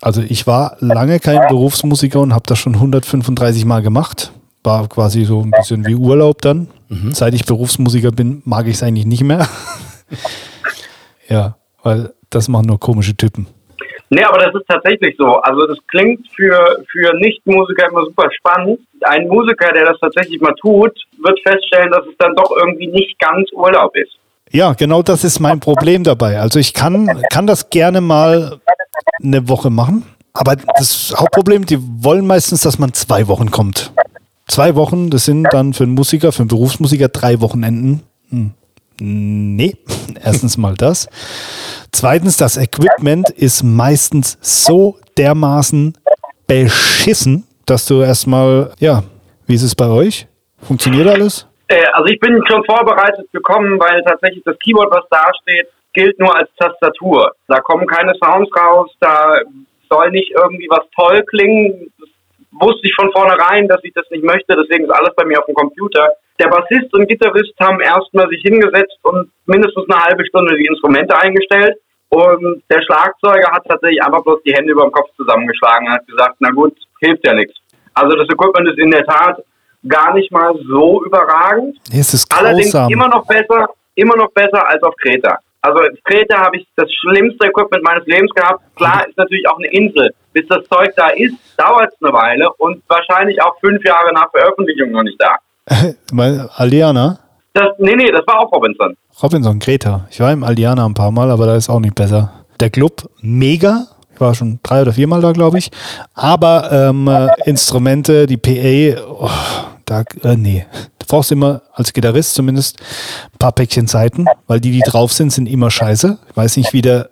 Also ich war lange kein Berufsmusiker und habe das schon hundertfünfunddreißig Mal gemacht. War quasi so ein bisschen wie Urlaub dann. Mhm. Seit ich Berufsmusiker bin, mag ich es eigentlich nicht mehr. Ja, weil das machen nur komische Typen. Nee, aber das ist tatsächlich so. Also das klingt für, für Nichtmusiker immer super spannend. Ein Musiker, der das tatsächlich mal tut, wird feststellen, dass es dann doch irgendwie nicht ganz Urlaub ist. Ja, genau das ist mein Problem dabei. Also ich kann, kann das gerne mal eine Woche machen. Aber das Hauptproblem, die wollen meistens, dass man zwei Wochen kommt. Zwei Wochen, das sind dann für einen Musiker, für einen Berufsmusiker drei Wochenenden. Hm. Nee, erstens mal das. Zweitens, das Equipment ist meistens so dermaßen beschissen, dass du erstmal, ja, wie ist es bei euch? Funktioniert alles? Also ich bin schon vorbereitet gekommen, weil tatsächlich das Keyboard, was da steht, gilt nur als Tastatur. Da kommen keine Sounds raus, da soll nicht irgendwie was toll klingen. Das wusste ich von vornherein, dass ich das nicht möchte, deswegen ist alles bei mir auf dem Computer. Der Bassist und Gitarrist haben erstmal sich hingesetzt und mindestens eine halbe Stunde die Instrumente eingestellt. Und der Schlagzeuger hat tatsächlich einfach bloß die Hände über dem Kopf zusammengeschlagen und hat gesagt, na gut, hilft ja nichts. Also das Equipment ist in der Tat gar nicht mal so überragend. Es ist grausam. Allerdings immer noch besser, immer noch besser als auf Kreta. Also auf Kreta habe ich das schlimmste Equipment meines Lebens gehabt. Klar, ist natürlich auch eine Insel. Bis das Zeug da ist, dauert es eine Weile und wahrscheinlich auch fünf Jahre nach Veröffentlichung noch nicht da. Alliana? Das, nee, nee, das war auch Robinson. Robinson, Kreta. Ich war im Alliana ein paar Mal, aber da ist auch nicht besser. Der Club, mega. Ich war schon drei oder viermal da, glaube ich. Aber ähm, Instrumente, die P A, oh, da, äh, nee. Du brauchst immer, als Gitarrist zumindest, ein paar Päckchen Seiten, weil die, die drauf sind, sind immer scheiße. Ich weiß nicht, wie der,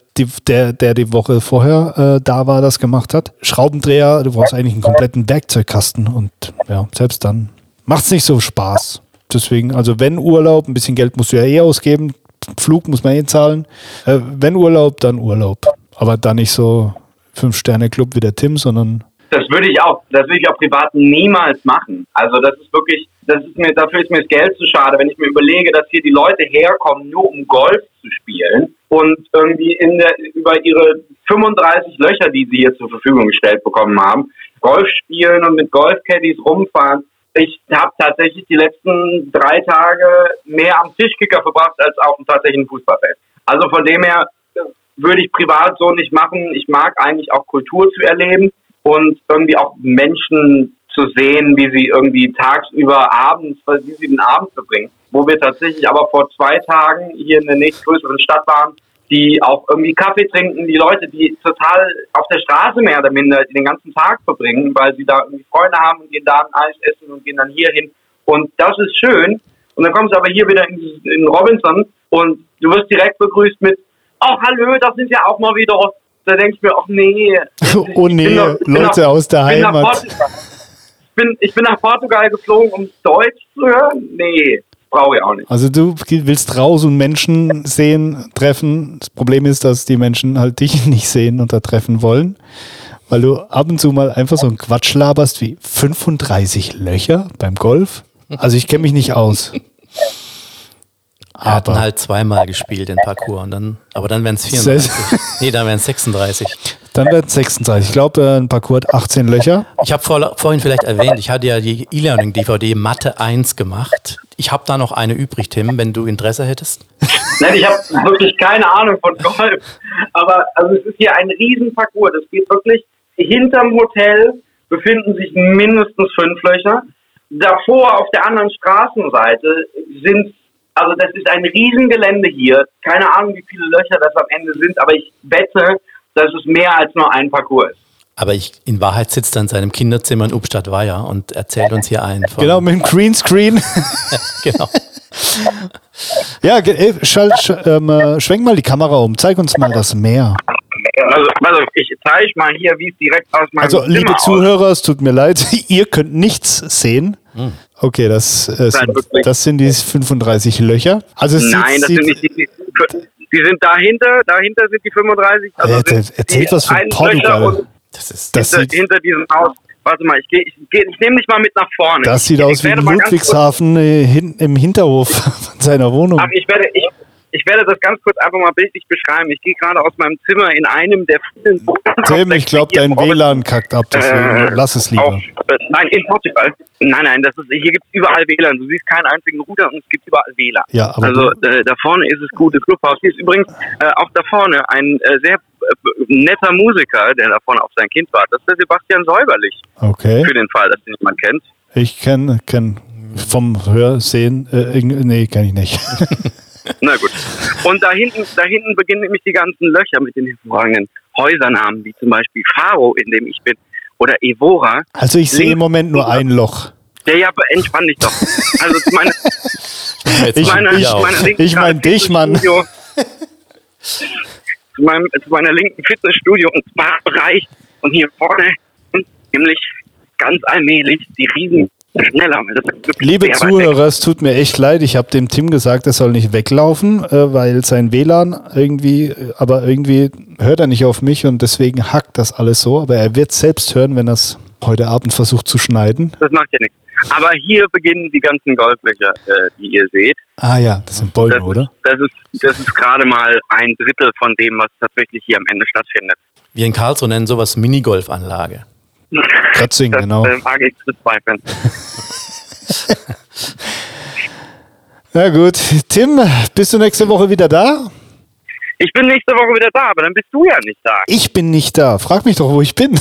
der, der die Woche vorher äh, da war, das gemacht hat. Schraubendreher, du brauchst eigentlich einen kompletten Werkzeugkasten und ja, selbst dann macht's nicht so Spaß. Deswegen, also wenn Urlaub, ein bisschen Geld musst du ja eh ausgeben, Flug muss man eh zahlen. Äh, wenn Urlaub, dann Urlaub. Aber dann nicht so Fünf-Sterne-Club wie der Tim, sondern... Das würde ich auch, das würde ich auch privat niemals machen. Also das ist wirklich, das ist mir, dafür ist mir das Geld zu schade, wenn ich mir überlege, dass hier die Leute herkommen, nur um Golf zu spielen und irgendwie in der, über ihre fünfunddreißig Löcher, die sie hier zur Verfügung gestellt bekommen haben, Golf spielen und mit Golfcaddies rumfahren. Ich habe tatsächlich die letzten drei Tage mehr am Tischkicker verbracht als auf dem tatsächlichen Fußballfeld. Also von dem her würde ich privat so nicht machen. Ich mag eigentlich auch Kultur zu erleben und irgendwie auch Menschen zu sehen, wie sie irgendwie tagsüber abends, wie sie den Abend verbringen. Wo wir tatsächlich aber vor zwei Tagen hier in der nächstgrößeren Stadt waren, die auch irgendwie Kaffee trinken, die Leute, die total auf der Straße mehr oder minder den ganzen Tag verbringen, weil sie da irgendwie Freunde haben und gehen da ein Eis essen und gehen dann hier hin. Und das ist schön. Und dann kommst du aber hier wieder in, in Robinson und du wirst direkt begrüßt mit, ach, hallo, das sind ja auch mal wieder. Da denke ich mir, ach nee. Oh nee, noch, Leute noch, aus der Heimat. Bin ich bin nach Portugal geflogen, um Deutsch zu hören? Nee. brauche ich auch nicht. Also du willst raus und Menschen sehen, treffen. Das Problem ist, dass die Menschen halt dich nicht sehen und da treffen wollen, weil du ab und zu mal einfach so einen Quatsch laberst wie fünfunddreißig Löcher beim Golf. Also ich kenne mich nicht aus. Wir hatten halt zweimal gespielt den Parcours. Und dann, aber dann wären es vierunddreißig. Nee, dann wären es sechsunddreißig. Dann wären es sechsunddreißig. Ich glaube, ein Parcours hat achtzehn Löcher. Ich habe vor, vorhin vielleicht erwähnt, ich hatte ja die E-Learning-D V D Mathe eins gemacht. Ich habe da noch eine übrig, Tim, wenn du Interesse hättest. Nein, ich habe wirklich keine Ahnung von Golf. Aber also es ist hier ein Riesen-Parcours. Das geht wirklich, hinterm Hotel befinden sich mindestens fünf Löcher. Davor auf der anderen Straßenseite sind Also das ist ein Riesengelände hier. Keine Ahnung, wie viele Löcher das am Ende sind, aber ich wette, dass es mehr als nur ein Parcours ist. Aber ich, in Wahrheit sitzt er in seinem Kinderzimmer in Ubstadt-Weiher und erzählt uns hier einen von... Genau, mit dem Greenscreen. Genau. Ja, ey, schall, sch, ähm, äh, schwenk mal die Kamera um. Zeig uns mal das Meer. Also, also ich zeige mal hier, wie es direkt aus meinem Also, Zimmer liebe Zuhörer, aus. Es tut mir leid, ihr könnt nichts sehen. Hm. Okay, das, äh, sind, das sind die fünfunddreißig Löcher. Also es Nein, sieht, das sind nicht die, die, die sind dahinter, dahinter sind die fünfunddreißig. Also äh, sind erzählt die was von Portugal. Das ist, das hinter, hinter diesem Haus. Warte mal, ich, ich, ich, ich nehme dich mal mit nach vorne. Das sieht ich, aus ich wie Ludwigshafen äh, hin, im Hinterhof von seiner Wohnung. Aber ich werde, ich, ich werde das ganz kurz einfach mal bildlich beschreiben. Ich gehe gerade aus meinem Zimmer in einem der vielen... Tim, ich glaube, dein W L A N kackt ab, deswegen äh, lass es lieber. Auf, nein, in Portugal. Nein, nein, das ist, hier gibt es überall W L A N. Du siehst keinen einzigen Router und es gibt überall W L A N. Ja, aber also äh, da vorne ist es gutes Clubhaus. Hier ist übrigens äh, auch da vorne ein äh, sehr äh, netter Musiker, der da vorne auf sein Kind wartet. Das ist der Sebastian Säuberlich. Okay. Für den Fall, dass den jemand kennt. Ich kenne, kenn vom Hörsehen, äh, nee, kenne ich nicht. Na gut. Und da hinten, da hinten beginnen nämlich die ganzen Löcher mit den hervorragenden Häusernamen, wie zum Beispiel Faro, in dem ich bin, oder Evora. Also ich sehe im Moment nur ein Loch. Ja, ja, entspann dich doch. Also meine, ich meine, ich, meine ich meine dich, Mann. Zu, meinem, zu meiner linken Fitnessstudio und Spa-Bereich und hier vorne nämlich ganz allmählich die riesen Schneller. Liebe Zuhörer, es tut mir echt leid. Ich habe dem Tim gesagt, er soll nicht weglaufen, weil sein W L A N irgendwie, aber irgendwie hört er nicht auf mich und deswegen hackt das alles so. Aber er wird selbst hören, wenn er es heute Abend versucht zu schneiden. Das macht ja nichts. Aber hier beginnen die ganzen Golflöcher, die ihr seht. Ah ja, das sind Bäume, oder? Das ist, das ist gerade mal ein Drittel von dem, was tatsächlich hier am Ende stattfindet. Wir in Karlsruhe nennen sowas Minigolfanlage. Kratzing, das, genau. Ähm, mag ich bezweifeln. Na gut. Tim, bist du nächste Woche wieder da? Ich bin nächste Woche wieder da, aber dann bist du ja nicht da. Ich bin nicht da. Frag mich doch, wo ich bin.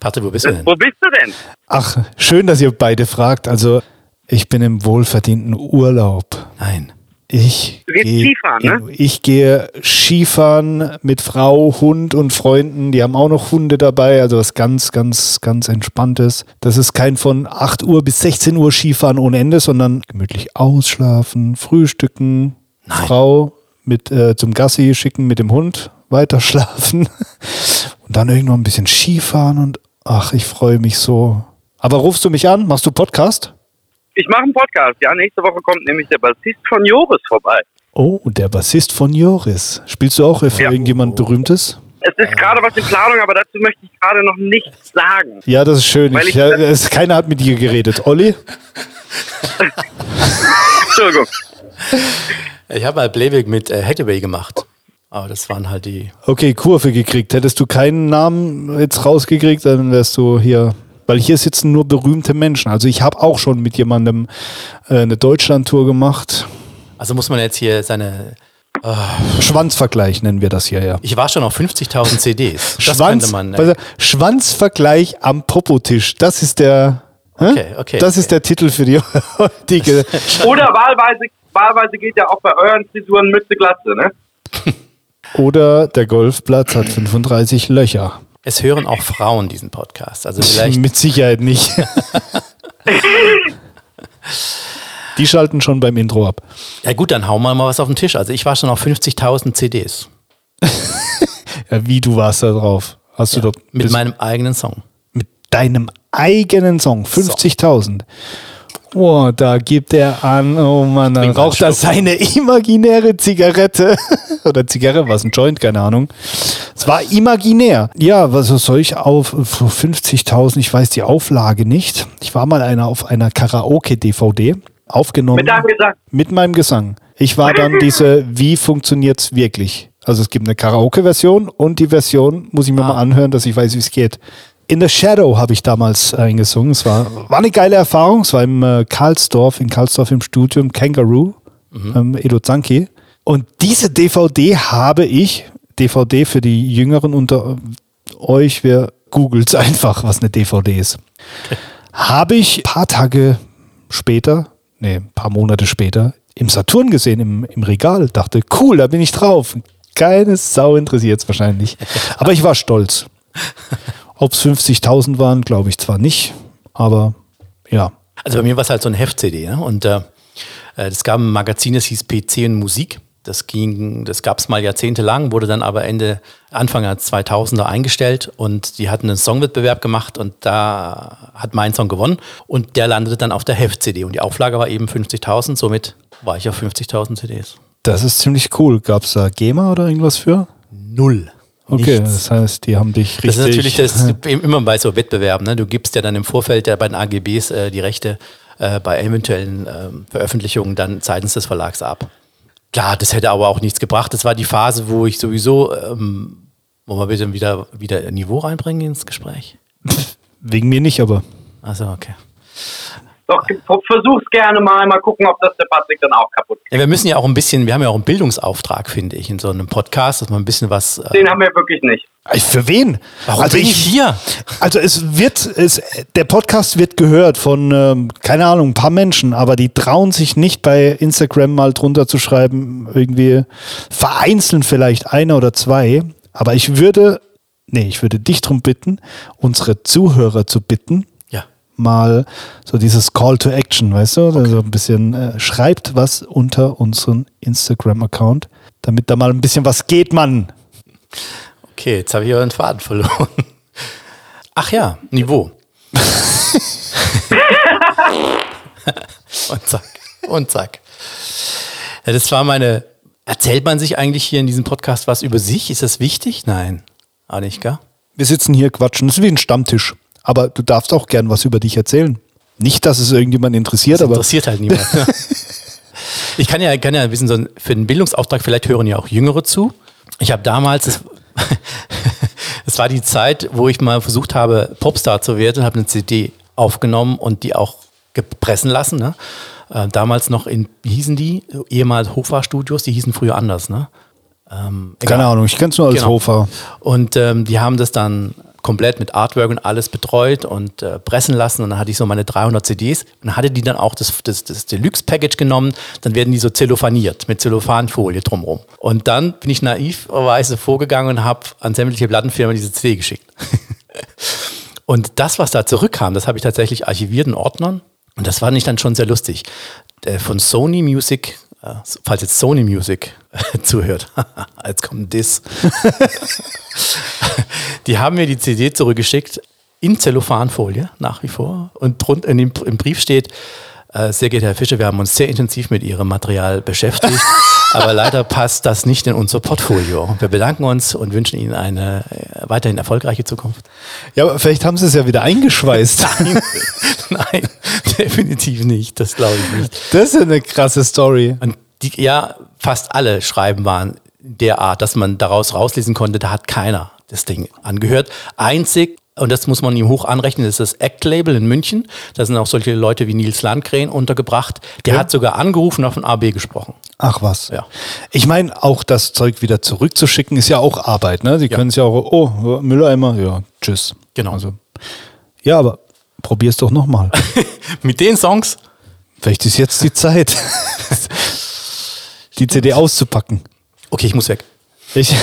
Warte, wo bist du denn? Wo bist du denn? Ach, schön, dass ihr beide fragt. Also, ich bin im wohlverdienten Urlaub. Nein. Ich gehe Skifahren, ne? Ich gehe Skifahren mit Frau, Hund und Freunden. Die haben auch noch Hunde dabei. Also was ganz, ganz, ganz Entspanntes. Das ist kein von acht Uhr bis sechzehn Uhr Skifahren ohne Ende, sondern gemütlich ausschlafen, frühstücken, Nein. Frau mit äh, zum Gassi schicken mit dem Hund, weiterschlafen und dann irgendwann ein bisschen Skifahren. Und ach, ich freue mich so. Aber rufst du mich an? Machst du Podcast? Ich mache einen Podcast, ja. Nächste Woche kommt nämlich der Bassist von Joris vorbei. Oh, der Bassist von Joris. Spielst du auch für ja. irgendjemand Berühmtes? Es ist gerade was in Planung, aber dazu möchte ich gerade noch nichts sagen. Ja, das ist schön. Ich, ich, ja, es, keiner hat mit dir geredet. Olli? Entschuldigung. Ich habe mal Playback mit äh, Hathaway gemacht. Aber das waren halt die... Okay, Kurve gekriegt. Hättest du keinen Namen jetzt rausgekriegt, dann wärst du hier... Weil hier sitzen nur berühmte Menschen. Also ich habe auch schon mit jemandem äh, eine Deutschland-Tour gemacht. Also muss man jetzt hier seine... Oh. Schwanzvergleich nennen wir das hier, ja. Ich war schon auf fünfzigtausend C Ds. Das Schwanz, könnte man... Äh, Schwanzvergleich am Popotisch. Das ist der... Äh? Okay, okay. Das okay. ist der Titel für die heutige... Oder wahlweise, wahlweise geht ja auch bei euren Frisuren Mütze Glatze, ne? Oder der Golfplatz hat fünfunddreißig Löcher. Es hören auch Frauen diesen Podcast. Also vielleicht mit Sicherheit nicht. Die schalten schon beim Intro ab. Ja gut, dann hauen wir mal was auf den Tisch. Also ich war schon auf fünfzigtausend C Ds. Ja, wie, du warst da drauf? Hast ja, du doch mit meinem eigenen Song. Mit deinem eigenen Song, fünfzigtausend. Oh, da gibt er an, oh Mann, dann raucht er seine imaginäre Zigarette. Oder Zigarre, was ein Joint, keine Ahnung. Es war imaginär. Ja, was soll ich auf fünfzigtausend, ich weiß die Auflage nicht. Ich war mal einer auf einer Karaoke-D V D aufgenommen. Mit deinem Gesang. Mit meinem Gesang. Ich war dann diese, wie funktioniert's wirklich? Also es gibt eine Karaoke-Version und die Version muss ich mir ah. mal anhören, dass ich weiß, wie es geht. In the Shadow habe ich damals eingesungen. Es war, war eine geile Erfahrung. Es war im äh, Karlsdorf, in Karlsdorf im Studium, Kangaroo, mhm. ähm, Edo Zanki. Und diese D V D habe ich, D V D für die Jüngeren unter euch, wer googelt einfach, was eine D V D ist, okay. habe ich ein paar Tage später, nee, ein paar Monate später, im Saturn gesehen, im, im Regal. Dachte, cool, da bin ich drauf. Keine Sau interessiert es wahrscheinlich. Aber ich war stolz. Ob es fünfzigtausend waren, glaube ich zwar nicht, aber ja. Also bei mir war es halt so ein Heft-C D, ne? Und äh, es gab ein Magazin, das hieß P C und Musik. Das ging, das gab es mal jahrzehntelang, wurde dann aber Ende, Anfang der zweitausender eingestellt und die hatten einen Songwettbewerb gemacht und da hat mein Song gewonnen und der landete dann auf der Heft-C D und die Auflage war eben fünfzigtausend, somit war ich auf fünfzigtausend C Ds. Das ist ziemlich cool. Gab es da GEMA oder irgendwas für? Null. Okay, nichts. Das heißt, die haben dich richtig... Das ist natürlich das, immer bei so Wettbewerben, ne? Du gibst ja dann im Vorfeld ja bei den A G Bs äh, die Rechte äh, bei eventuellen äh, Veröffentlichungen dann seitens des Verlags ab. Klar, das hätte aber auch nichts gebracht. Das war die Phase, wo ich sowieso... Ähm, wollen wir bitte wieder, wieder Niveau reinbringen ins Gespräch? Wegen mir nicht, aber... Achso, okay. Doch, versuch's gerne mal, mal gucken, ob das der Patrick dann auch kaputt geht. Ja, wir müssen ja auch ein bisschen, wir haben ja auch einen Bildungsauftrag, finde ich, in so einem Podcast, dass man ein bisschen was... Äh Den haben wir wirklich nicht. Für wen? Warum also bin ich hier? Also es wird, es, der Podcast wird gehört von, ähm, keine Ahnung, ein paar Menschen, aber die trauen sich nicht bei Instagram mal drunter zu schreiben, irgendwie vereinzeln vielleicht einer oder zwei, aber ich würde, nee, ich würde dich drum bitten, unsere Zuhörer zu bitten, mal so dieses Call to Action, weißt du, okay. Also ein bisschen äh, schreibt was unter unseren Instagram-Account, damit da mal ein bisschen was geht, Mann. Okay, jetzt habe ich euren Faden verloren. Ach ja, Niveau. Und zack, und zack. Ja, das war meine, erzählt man sich eigentlich hier in diesem Podcast was über sich? Ist das wichtig? Nein, auch nicht, gell? Wir sitzen hier, quatschen, das ist wie ein Stammtisch. Aber du darfst auch gern was über dich erzählen. Nicht, dass es irgendjemand interessiert, das aber... interessiert halt niemand. Ja. Ich kann ja, kann ja wissen, so für den Bildungsauftrag, vielleicht hören ja auch Jüngere zu. Ich habe damals, es, es war die Zeit, wo ich mal versucht habe, Popstar zu werden, habe eine C D aufgenommen und die auch gepressen lassen. Ne? Äh, damals noch in, wie hießen die? Ehemals Hofer Studios, die hießen früher anders. Ne? Ähm, Keine Ahnung, ich kenne es nur als genau. Hofer. Und ähm, die haben das dann... komplett mit Artwork und alles betreut und äh, pressen lassen. Und dann hatte ich so meine dreihundert C Ds und hatte die dann auch das, das, das Deluxe-Package genommen. Dann werden die so zellophaniert mit Zellophanfolie drumherum. Und dann bin ich naiverweise vorgegangen und habe an sämtliche Plattenfirmen diese C D geschickt. Und das, was da zurückkam, das habe ich tatsächlich archiviert in Ordnern. Und das fand ich dann schon sehr lustig. Äh, von Sony Music, äh, falls jetzt Sony Music zuhört, jetzt kommt ein Diss. Die haben mir die C D zurückgeschickt, in Zellophanfolie nach wie vor. Und drunter in dem, im Brief steht, äh, sehr geehrter Herr Fischer, wir haben uns sehr intensiv mit Ihrem Material beschäftigt, aber leider passt das nicht in unser Portfolio. Wir bedanken uns und wünschen Ihnen eine äh, weiterhin erfolgreiche Zukunft. Ja, aber vielleicht haben Sie es ja wieder eingeschweißt. Nein, nein, definitiv nicht. Das glaube ich nicht. Das ist eine krasse Story. Und die, ja, fast alle Schreiben waren der Art, dass man daraus rauslesen konnte, da hat keiner das Ding angehört. Einzig, und das muss man ihm hoch anrechnen, ist das Act-Label in München. Da sind auch solche Leute wie Nils Landgren untergebracht. Der okay. hat sogar angerufen und auf den A B gesprochen. Ach was. Ja. Ich meine, auch das Zeug wieder zurückzuschicken, ist ja auch Arbeit. Ne? Sie ja. können es ja auch, oh, Mülleimer, ja, tschüss. Genau. Also, ja, aber probier's doch nochmal. Mit den Songs? Vielleicht ist jetzt die Zeit, die C D auszupacken. Okay, ich muss weg. Ich...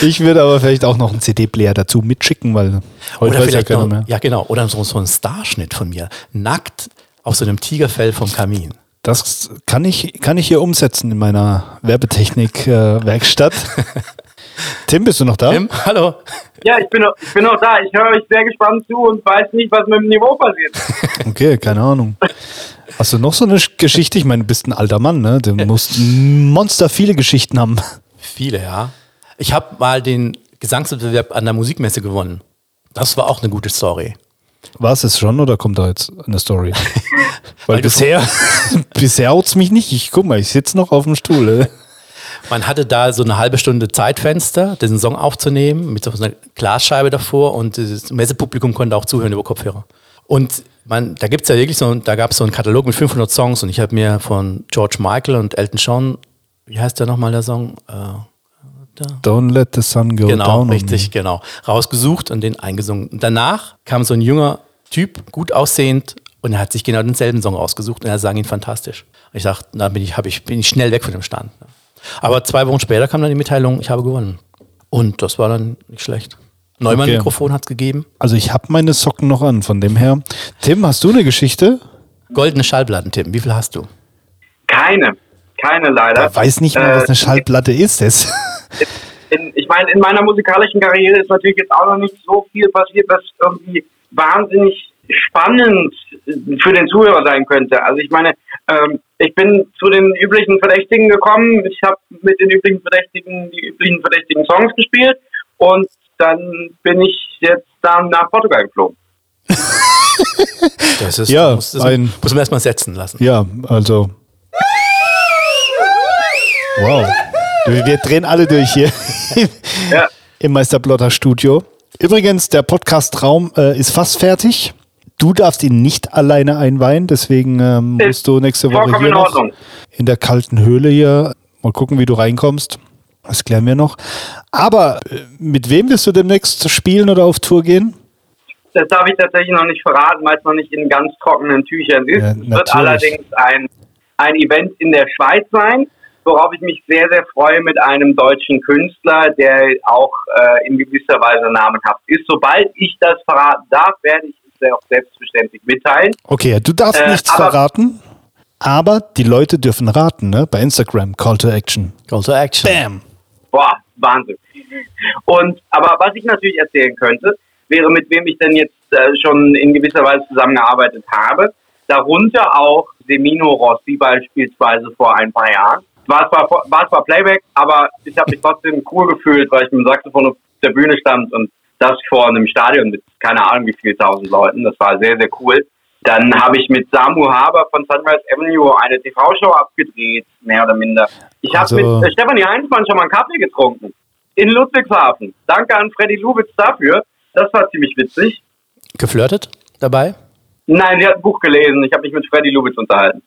Ich würde aber vielleicht auch noch einen C D-Player dazu mitschicken, weil heute weiß ja keiner mehr. Ja, genau. Oder so, so ein Starschnitt von mir. Nackt auf so einem Tigerfell vom Kamin. Das kann ich, kann ich hier umsetzen in meiner Werbetechnik-Werkstatt. Tim, bist du noch da? Tim, hallo. Ja, ich bin noch, ich bin noch da. Ich höre euch sehr gespannt zu und weiß nicht, was mit dem Niveau passiert. Okay, keine Ahnung. Hast du noch so eine Geschichte? Ich meine, du bist ein alter Mann, ne? Du musst monster viele Geschichten haben. Viele, ja. Ich habe mal den Gesangswettbewerb an der Musikmesse gewonnen. Das war auch eine gute Story. War es es schon oder kommt da jetzt eine Story? Weil, Weil bisher, bisher haut es mich nicht. Ich guck mal, ich sitze noch auf dem Stuhl. Ey. Man hatte da so eine halbe Stunde Zeitfenster, diesen Song aufzunehmen, mit so einer Glasscheibe davor, und das Messepublikum konnte auch zuhören über Kopfhörer. Und man, da gibt's ja wirklich so, da gab es so einen Katalog mit fünfhundert Songs, und ich habe mir von George Michael und Elton John, wie heißt der nochmal der Song? Äh, da. Don't let the sun go genau, down. Genau, richtig, genau. Rausgesucht und den eingesungen. Und danach kam so ein junger Typ, gut aussehend, und er hat sich genau denselben Song rausgesucht und er sang ihn fantastisch. Und ich dachte, da bin ich, hab ich, bin ich schnell weg von dem Stand. Aber zwei Wochen später kam dann die Mitteilung, ich habe gewonnen. Und das war dann nicht schlecht. Neumann-Mikrofon okay. Hat es gegeben. Also ich habe meine Socken noch an, von dem her. Tim, hast du eine Geschichte? Goldene Schallplatten, Tim. Wie viel hast du? Keine. Keine leider. Ich weiß nicht mal, was eine äh, Schallplatte ist. Das. In, ich meine, in meiner musikalischen Karriere ist natürlich jetzt auch noch nicht so viel passiert, was irgendwie wahnsinnig spannend für den Zuhörer sein könnte. Also ich meine, ähm, ich bin zu den üblichen Verdächtigen gekommen. Ich habe mit den üblichen Verdächtigen die üblichen Verdächtigen Songs gespielt und dann bin ich jetzt dann nach Portugal geflogen. Das ist, ja, muss, das ein, muss man erstmal setzen lassen. Ja, also. Wow. Wir drehen alle durch hier ja. Im Meisterplotter Studio. Übrigens, der Podcastraum äh, ist fast fertig. Du darfst ihn nicht alleine einweihen, deswegen ähm, musst du nächste Woche hier noch in der kalten Höhle hier mal gucken, wie du reinkommst. Das klären wir noch. Aber äh, mit wem wirst du demnächst spielen oder auf Tour gehen? Das darf ich tatsächlich noch nicht verraten, weil es noch nicht in ganz trockenen Tüchern ist. Ja, es wird allerdings ein, ein Event in der Schweiz sein, worauf ich mich sehr, sehr freue, mit einem deutschen Künstler, der auch äh, in gewisser Weise namenhaft ist. Sobald ich das verraten darf, werde ich es auch selbstverständlich mitteilen. Okay, du darfst äh, nichts aber verraten, aber die Leute dürfen raten, ne? Bei Instagram, Call to Action. Call to Action. Bam! Boah, Wahnsinn. Und, aber was ich natürlich erzählen könnte, wäre, mit wem ich denn jetzt äh, schon in gewisser Weise zusammengearbeitet habe. Darunter auch Semino Rossi beispielsweise vor ein paar Jahren. War zwar, war zwar Playback, aber ich habe mich trotzdem cool gefühlt, weil ich mit dem Saxophon auf der Bühne stand und das vor einem Stadion mit keine Ahnung wie viel tausend Leuten. Das war sehr, sehr cool. Dann habe ich mit Samu Haber von Sunrise Avenue eine T V-Show abgedreht, mehr oder minder. Ich habe also mit äh, Stefanie Heinzmann schon mal einen Kaffee getrunken in Ludwigshafen. Danke an Freddy Lubitz dafür. Das war ziemlich witzig. Geflirtet dabei? Nein, sie hat ein Buch gelesen. Ich habe mich mit Freddy Lubitz unterhalten.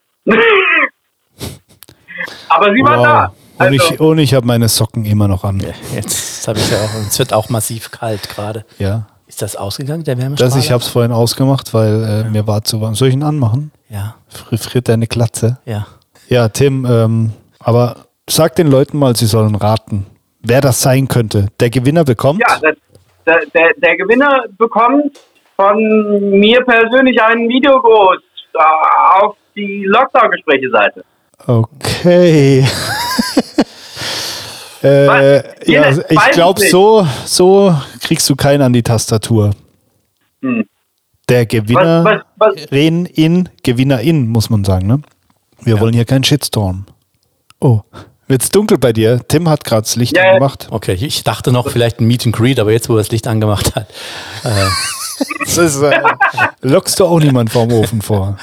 Aber sie waren wow. da. Also. Und ich, und ich habe meine Socken immer noch an. Ja, jetzt habe ich ja auch. Es wird auch massiv kalt gerade. Ja. Ist das ausgegangen, der Wärmestrahler? Das, ich habe es vorhin ausgemacht, weil äh, ja. mir war zu warm. Soll ich ihn anmachen? Ja. Friert deine Glatze? Ja. Ja, Tim, ähm, aber sag den Leuten mal, sie sollen raten, wer das sein könnte. Der Gewinner bekommt? Ja, das, der, der, der Gewinner bekommt von mir persönlich einen Videogruß auf die Lockdown-Gespräche-Seite. Okay. äh, ja, ich glaube, so, so kriegst du keinen an die Tastatur. Hm. Der Gewinner, was, was, was? Reden in, Gewinner in, muss man sagen, ne? Wir ja. wollen hier keinen Shitstorm. Oh, wird's dunkel bei dir? Tim hat gerade das Licht ja. angemacht. Okay, ich dachte noch vielleicht ein Meet and Greet, aber jetzt, wo er das Licht angemacht hat. Äh. Das ist, äh, lockst du auch niemanden vorm Ofen vor.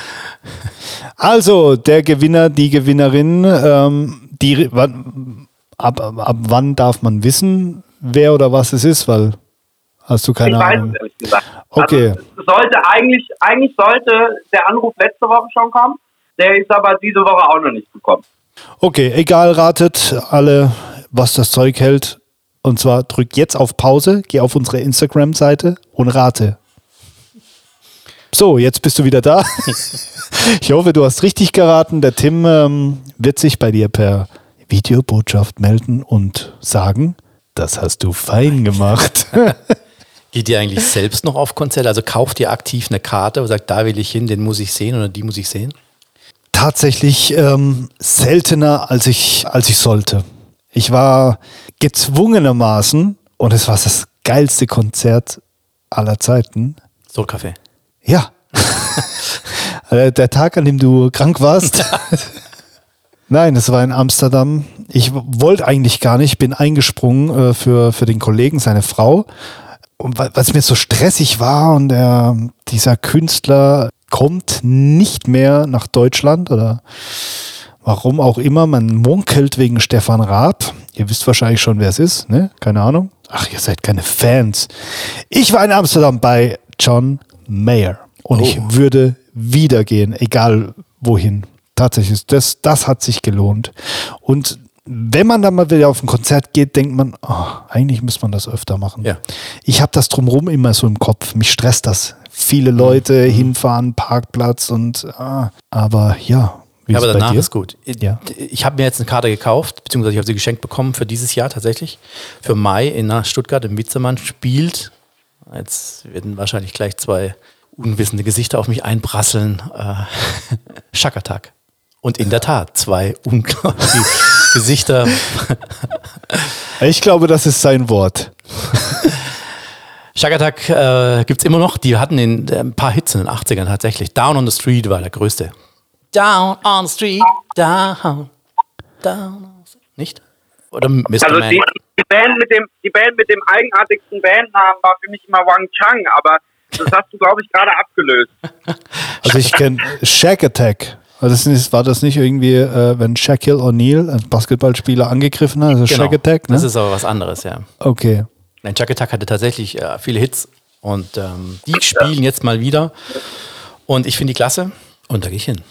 Also, der Gewinner, die Gewinnerin, ähm, die, wann, ab, ab, ab wann darf man wissen, wer oder was es ist? Weil hast du keine ich Ahnung. Ich weiß es ehrlich gesagt. Okay. Also, sollte eigentlich, eigentlich sollte der Anruf letzte Woche schon kommen, der ist aber diese Woche auch noch nicht gekommen. Okay, egal, ratet alle, was das Zeug hält. Und zwar drück jetzt auf Pause, geh auf unsere Instagram-Seite und rate. So, jetzt bist du wieder da. Ich hoffe, du hast richtig geraten. Der Tim ähm, wird sich bei dir per Videobotschaft melden und sagen, das hast du fein gemacht. Geht ihr eigentlich selbst noch auf Konzerte? Also kauft ihr aktiv eine Karte und sagt, da will ich hin, den muss ich sehen oder die muss ich sehen? Tatsächlich ähm, seltener, als ich, als ich sollte. Ich war gezwungenermaßen, und es war das geilste Konzert aller Zeiten. Soul Café. Ja. Der Tag, an dem du krank warst. Nein, es war in Amsterdam. Ich wollte eigentlich gar nicht, bin eingesprungen äh, für, für den Kollegen, seine Frau. Und weil es mir so stressig war und der, dieser Künstler kommt nicht mehr nach Deutschland oder warum auch immer. Man munkelt wegen Stefan Raab. Ihr wisst wahrscheinlich schon, wer es ist, ne? Keine Ahnung. Ach, ihr seid keine Fans. Ich war in Amsterdam bei John Mayer und oh. ich würde wieder gehen, egal wohin. Tatsächlich, das, das hat sich gelohnt. Und wenn man dann mal wieder auf ein Konzert geht, denkt man, oh, eigentlich müsste man das öfter machen. Ja. Ich habe das drumherum immer so im Kopf. Mich stresst das. Viele Leute mhm. hinfahren, Parkplatz und ah. aber ja. Wie ja, ist aber danach ist gut. Ich, ja. ich habe mir jetzt eine Karte gekauft, beziehungsweise ich habe sie geschenkt bekommen für dieses Jahr tatsächlich. Für Mai in Stuttgart im Witzemann spielt, jetzt werden wahrscheinlich gleich zwei unwissende Gesichter auf mich einprasseln, äh, Shakatak. Und in der Tat, zwei unglaubliche Gesichter. Ich glaube, das ist sein Wort. Shakatak äh, gibt es immer noch. Die hatten in, äh, ein paar Hits in den achtzigern tatsächlich. Down on the Street war der größte. Down on the Street, down, down on the Street. Nicht? Oder Mister Also Man. Die, die, Band mit dem, die Band mit dem eigenartigsten Bandnamen war für mich immer Wang Chung, aber das hast du, glaube ich, gerade abgelöst. Also ich kenne Shakatak. Das ist, war das nicht irgendwie, äh, wenn Shaquille O'Neal, ein Basketballspieler, angegriffen hat? Also genau. Shakatak, ne? Das ist aber was anderes, ja. Okay. Nein, Shakatak hatte tatsächlich äh, viele Hits und ähm, die spielen jetzt mal wieder. Und ich finde die klasse und da gehe ich hin.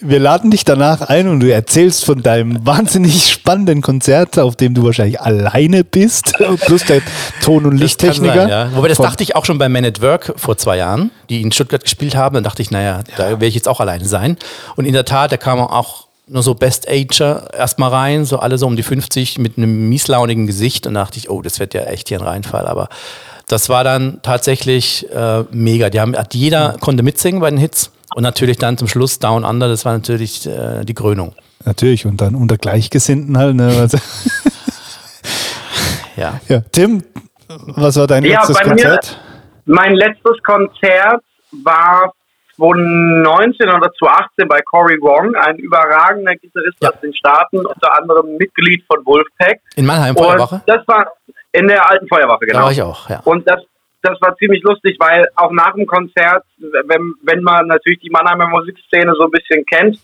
Wir laden dich danach ein und du erzählst von deinem wahnsinnig spannenden Konzert, auf dem du wahrscheinlich alleine bist, plus der Ton- und Lichttechniker. Das kann sein, ja. Wobei, das dachte ich auch schon bei Men at Work vor zwei Jahren, die in Stuttgart gespielt haben. Dann dachte ich, naja, ja. da werde ich jetzt auch alleine sein. Und in der Tat, da kam auch nur so Best-Ager erstmal rein, so alle so um die fünfzig mit einem mieslaunigen Gesicht. Und da dachte ich, oh, das wird ja echt hier ein Reinfall, aber das war dann tatsächlich äh, mega. Die haben, jeder konnte mitsingen bei den Hits. Und natürlich dann zum Schluss Down Under, das war natürlich äh, die Krönung. Natürlich, und dann unter Gleichgesinnten halt. Ne? ja. ja. Tim, was war dein ja, letztes Konzert? Mir, mein letztes Konzert war zwanzig neunzehn oder zwanzig achtzehn bei Cory Wong, ein überragender Gitarrist ja. aus den Staaten, unter anderem Mitglied von Wolfpack. In Mannheim Feuerwache? Das war in der alten Feuerwache, genau. Da war ich auch, ja. Und das Das war ziemlich lustig, weil auch nach dem Konzert, wenn, wenn man natürlich die Mannheimer Musikszene so ein bisschen kennt,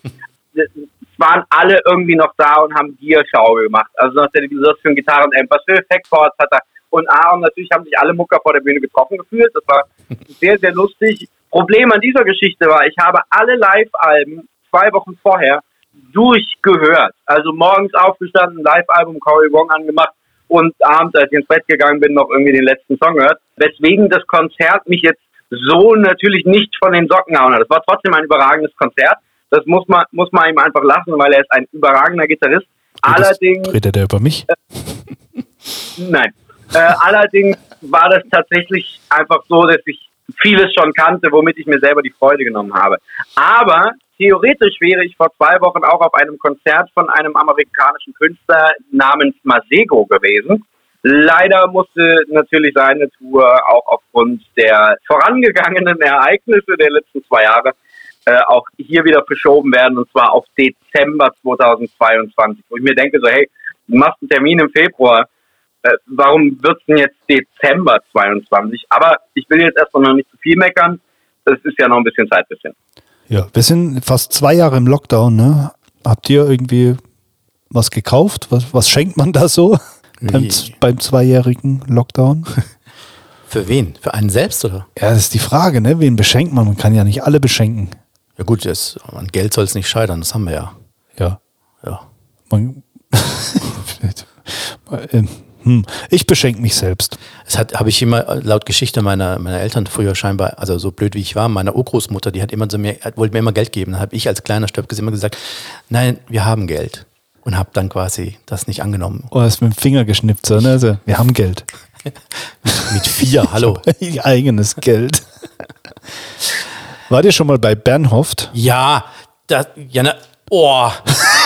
waren alle irgendwie noch da und haben Gierschau gemacht. Also nach der Diskussion Gitarren-Amp, was für Effektboards hat er. Und A, und natürlich haben sich alle Mucker vor der Bühne getroffen gefühlt. Das war sehr, sehr lustig. Problem an dieser Geschichte war, ich habe alle Live-Alben zwei Wochen vorher durchgehört. Also morgens aufgestanden, Live-Album Cory Wong angemacht. Und abends, als ich ins Bett gegangen bin, noch irgendwie den letzten Song gehört. Weswegen das Konzert mich jetzt so natürlich nicht von den Socken hauen hat. Das war trotzdem ein überragendes Konzert. Das muss man, muss man ihm einfach lassen, weil er ist ein überragender Gitarrist. Allerdings... Redet er über mich? Äh, nein. Äh, allerdings war das tatsächlich einfach so, dass ich vieles schon kannte, womit ich mir selber die Freude genommen habe. Aber theoretisch wäre ich vor zwei Wochen auch auf einem Konzert von einem amerikanischen Künstler namens Masego gewesen. Leider musste natürlich seine Tour auch aufgrund der vorangegangenen Ereignisse der letzten zwei Jahre äh, auch hier wieder verschoben werden, und zwar auf Dezember zweitausendzweiundzwanzig. Wo ich mir denke so, hey, du machst einen Termin im Februar, äh, warum wird's denn jetzt Dezember zweiundzwanzig? Aber ich will jetzt erstmal noch nicht zu viel meckern, es ist ja noch ein bisschen Zeit bis hin. Ja, wir sind fast zwei Jahre im Lockdown, ne? Habt ihr irgendwie was gekauft? Was, was schenkt man da so beim, beim zweijährigen Lockdown? Für wen? Für einen selbst, oder? Ja, das ist die Frage, ne? Wen beschenkt man? Man kann ja nicht alle beschenken. Ja gut, das, an Geld soll es nicht scheitern, das haben wir ja. Ja. Ja. Man, hm. Ich beschenke mich selbst. Das habe ich immer laut Geschichte meiner, meiner Eltern früher scheinbar, also so blöd wie ich war, meiner Urgroßmutter, die hat immer so mir, wollte mir immer Geld geben. Dann habe ich als kleiner Stöpkes immer gesagt, nein, wir haben Geld. Und habe dann quasi das nicht angenommen. Oh, hast mit dem Finger geschnippt, so, ne? Also, wir haben Geld. Mit vier, hallo. Ihr eigenes Geld. Wart ihr schon mal bei Bernhoft? Ja, das, ja, na, Oh,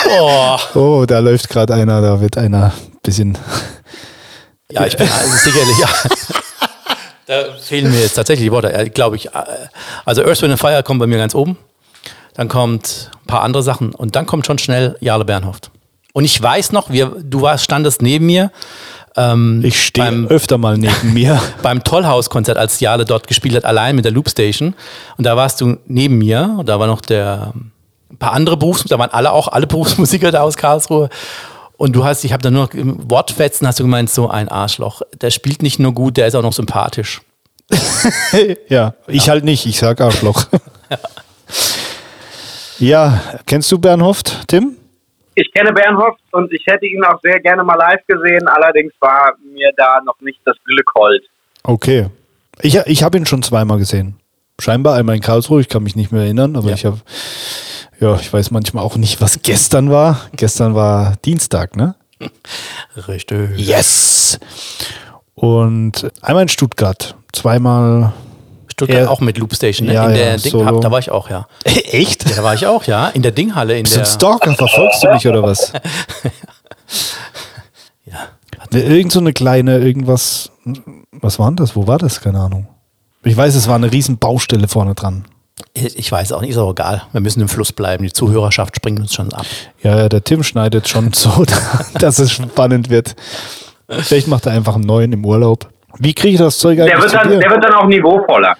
oh. oh da läuft gerade einer, da wird einer ein bisschen... Ja, ich bin also sicherlich, ja. Da fehlen mir jetzt tatsächlich die Worte, glaube ich. Also Earth, Wind and Fire kommt bei mir ganz oben. Dann kommt ein paar andere Sachen und dann kommt schon schnell Jarle Bernhoft. Und ich weiß noch, wir, du warst, standest neben mir. Ähm, ich stehe öfter mal neben mir. Beim Tollhaus-Konzert, als Jarle dort gespielt hat, allein mit der Loopstation. Und da warst du neben mir und da war noch der, ein paar andere Berufsmusiker, da waren alle auch alle Berufsmusiker da aus Karlsruhe. Und du hast, ich habe da nur noch im Wortfetzen, hast du gemeint, so ein Arschloch. Der spielt nicht nur gut, der ist auch noch sympathisch. ja, ich ja. halt nicht, ich sag Arschloch. ja. ja, kennst du Bernhoft, Tim? Ich kenne Bernhoft und ich hätte ihn auch sehr gerne mal live gesehen, allerdings war mir da noch nicht das Glück hold. Okay. Ich, ich habe ihn schon zweimal gesehen. Scheinbar einmal in Karlsruhe, ich kann mich nicht mehr erinnern, aber ja. ich habe, ja, ich weiß manchmal auch nicht, was gestern war. Gestern war Dienstag, ne? Richtig. Yes! Und einmal in Stuttgart, zweimal... Stuttgart er, auch mit Loopstation, ne? Ja, in der ja, Ding- Solo. Da war ich auch, ja. Echt? Ja, da war ich auch, ja. In der Dinghalle. In Bist du ein Stalker? Verfolgst du mich oder was? ja. Irgend so eine kleine, irgendwas, was war denn das? Wo war das? Keine Ahnung. Ich weiß, es war eine riesen Baustelle vorne dran. Ich weiß auch nicht, ist auch egal. Wir müssen im Fluss bleiben. Die Zuhörerschaft springt uns schon ab. Ja, der Tim schneidet schon so, dass es spannend wird. Vielleicht macht er einfach einen neuen im Urlaub. Wie kriege ich das Zeug eigentlich der wird dann, zu dir? Der wird dann auch niveauvoller.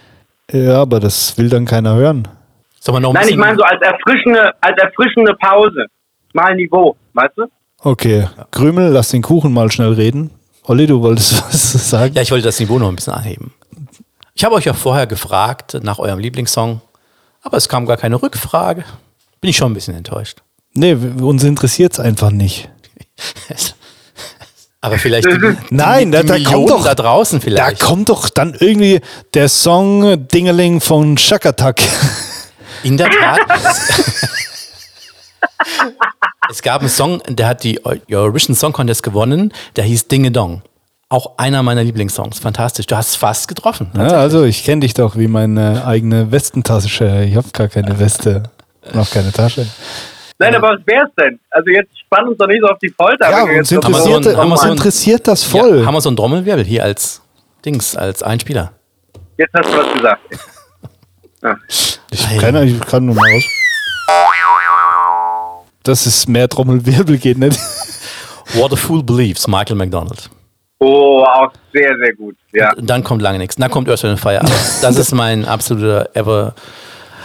Ja, aber das will dann keiner hören. Soll noch Nein, ich meine so als erfrischende, als erfrischende Pause. Mal Niveau, weißt du? Okay, Krümel, lass den Kuchen mal schnell reden. Olli, du wolltest was sagen? Ja, ich wollte das Niveau noch ein bisschen anheben. Ich habe euch ja vorher gefragt nach eurem Lieblingssong, aber es kam gar keine Rückfrage. Bin ich schon ein bisschen enttäuscht. Nee, uns interessiert es einfach nicht. Aber vielleicht die, die, Nein, die, die da, da kommt doch da draußen vielleicht. Da kommt doch dann irgendwie der Song Dingeling von Shakatak. In der Tat. Es gab einen Song, der hat die Eurovision Song Contest gewonnen, der hieß Dinge Dong. Auch einer meiner Lieblingssongs. Fantastisch. Du hast fast getroffen. Ja, also ich kenne dich doch wie meine eigene Westentasche. Ich habe gar keine Weste. Noch keine Tasche. Nein, aber was wär's denn? Also jetzt spannen uns doch nicht so auf die Folter. Ja, uns, jetzt interessiert, so ein, uns so ein, interessiert das voll. Ja, haben wir so einen Trommelwirbel hier als Dings, als Einspieler. Jetzt hast du was gesagt. ah. Ich kann, ich kann nur mal raus. Dass es mehr Trommelwirbel geht nicht. What a Fool Believes, Michael McDonald. Oh, auch sehr, sehr gut. Ja. Und dann kommt lange nichts. Dann kommt Earth, Wind and Fire. Das ist mein absoluter Ever.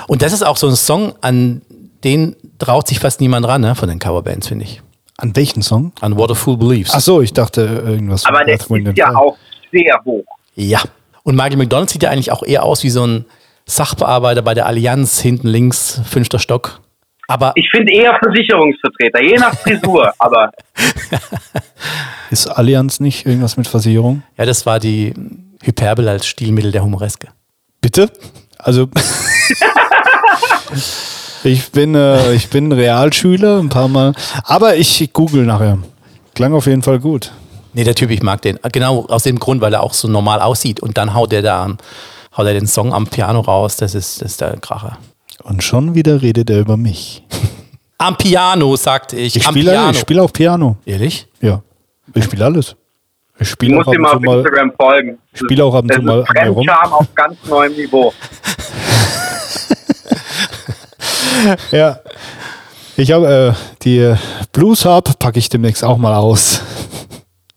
Und das ist auch so ein Song, an den traut sich fast niemand ran, ne? Von den Coverbands, finde ich. An welchen Song? An What a Fool Believes. Ach so, ich dachte irgendwas. Aber der ist ja auch sehr hoch. Ja. Und Michael McDonald sieht ja eigentlich auch eher aus wie so ein Sachbearbeiter bei der Allianz, hinten links, fünfter Stock. Aber ich finde eher Versicherungsvertreter, je nach Frisur, aber... Ist Allianz nicht irgendwas mit Versicherung? Ja, das war die Hyperbel als Stilmittel der Humoreske. Bitte? Also... Ich bin, äh, ich bin Realschüler, ein paar Mal. Aber ich google nachher. Klang auf jeden Fall gut. Nee, der Typ, ich mag den. Genau aus dem Grund, weil er auch so normal aussieht. Und dann haut der da haut er den Song am Piano raus. Das ist, das ist der Kracher. Und schon wieder redet er über mich. Am Piano, sagte ich. Ich spiele spiel auch Piano. Ehrlich? Ja. Ich spiele alles. Ich spiele auch, mal auf Instagram folgen. Ich spiele auch ab und zu mal an mir rum. Fremdscham auf ganz neuem Niveau. Ja, ich habe äh, die Blues Hub packe ich demnächst auch mal aus.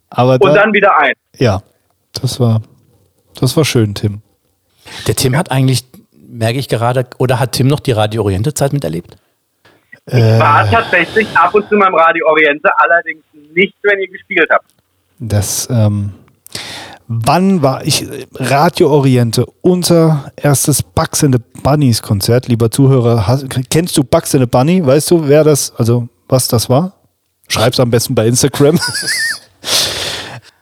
Aber da, und dann wieder ein. Ja, das war, das war schön, Tim. Der Tim hat eigentlich, merke ich gerade, oder hat Tim noch die Radio Oriente Zeit miterlebt? Ich äh, war tatsächlich ab und zu beim Radio Oriente, allerdings nicht, wenn ihr gespielt habt. Das, ähm, wann war ich? Radio Oriente, unser erstes Bugs and the Bunnies Konzert. Lieber Zuhörer, hast, kennst du Bugs and the Bunny? Weißt du, wer das, also was das war? Schreib's am besten bei Instagram.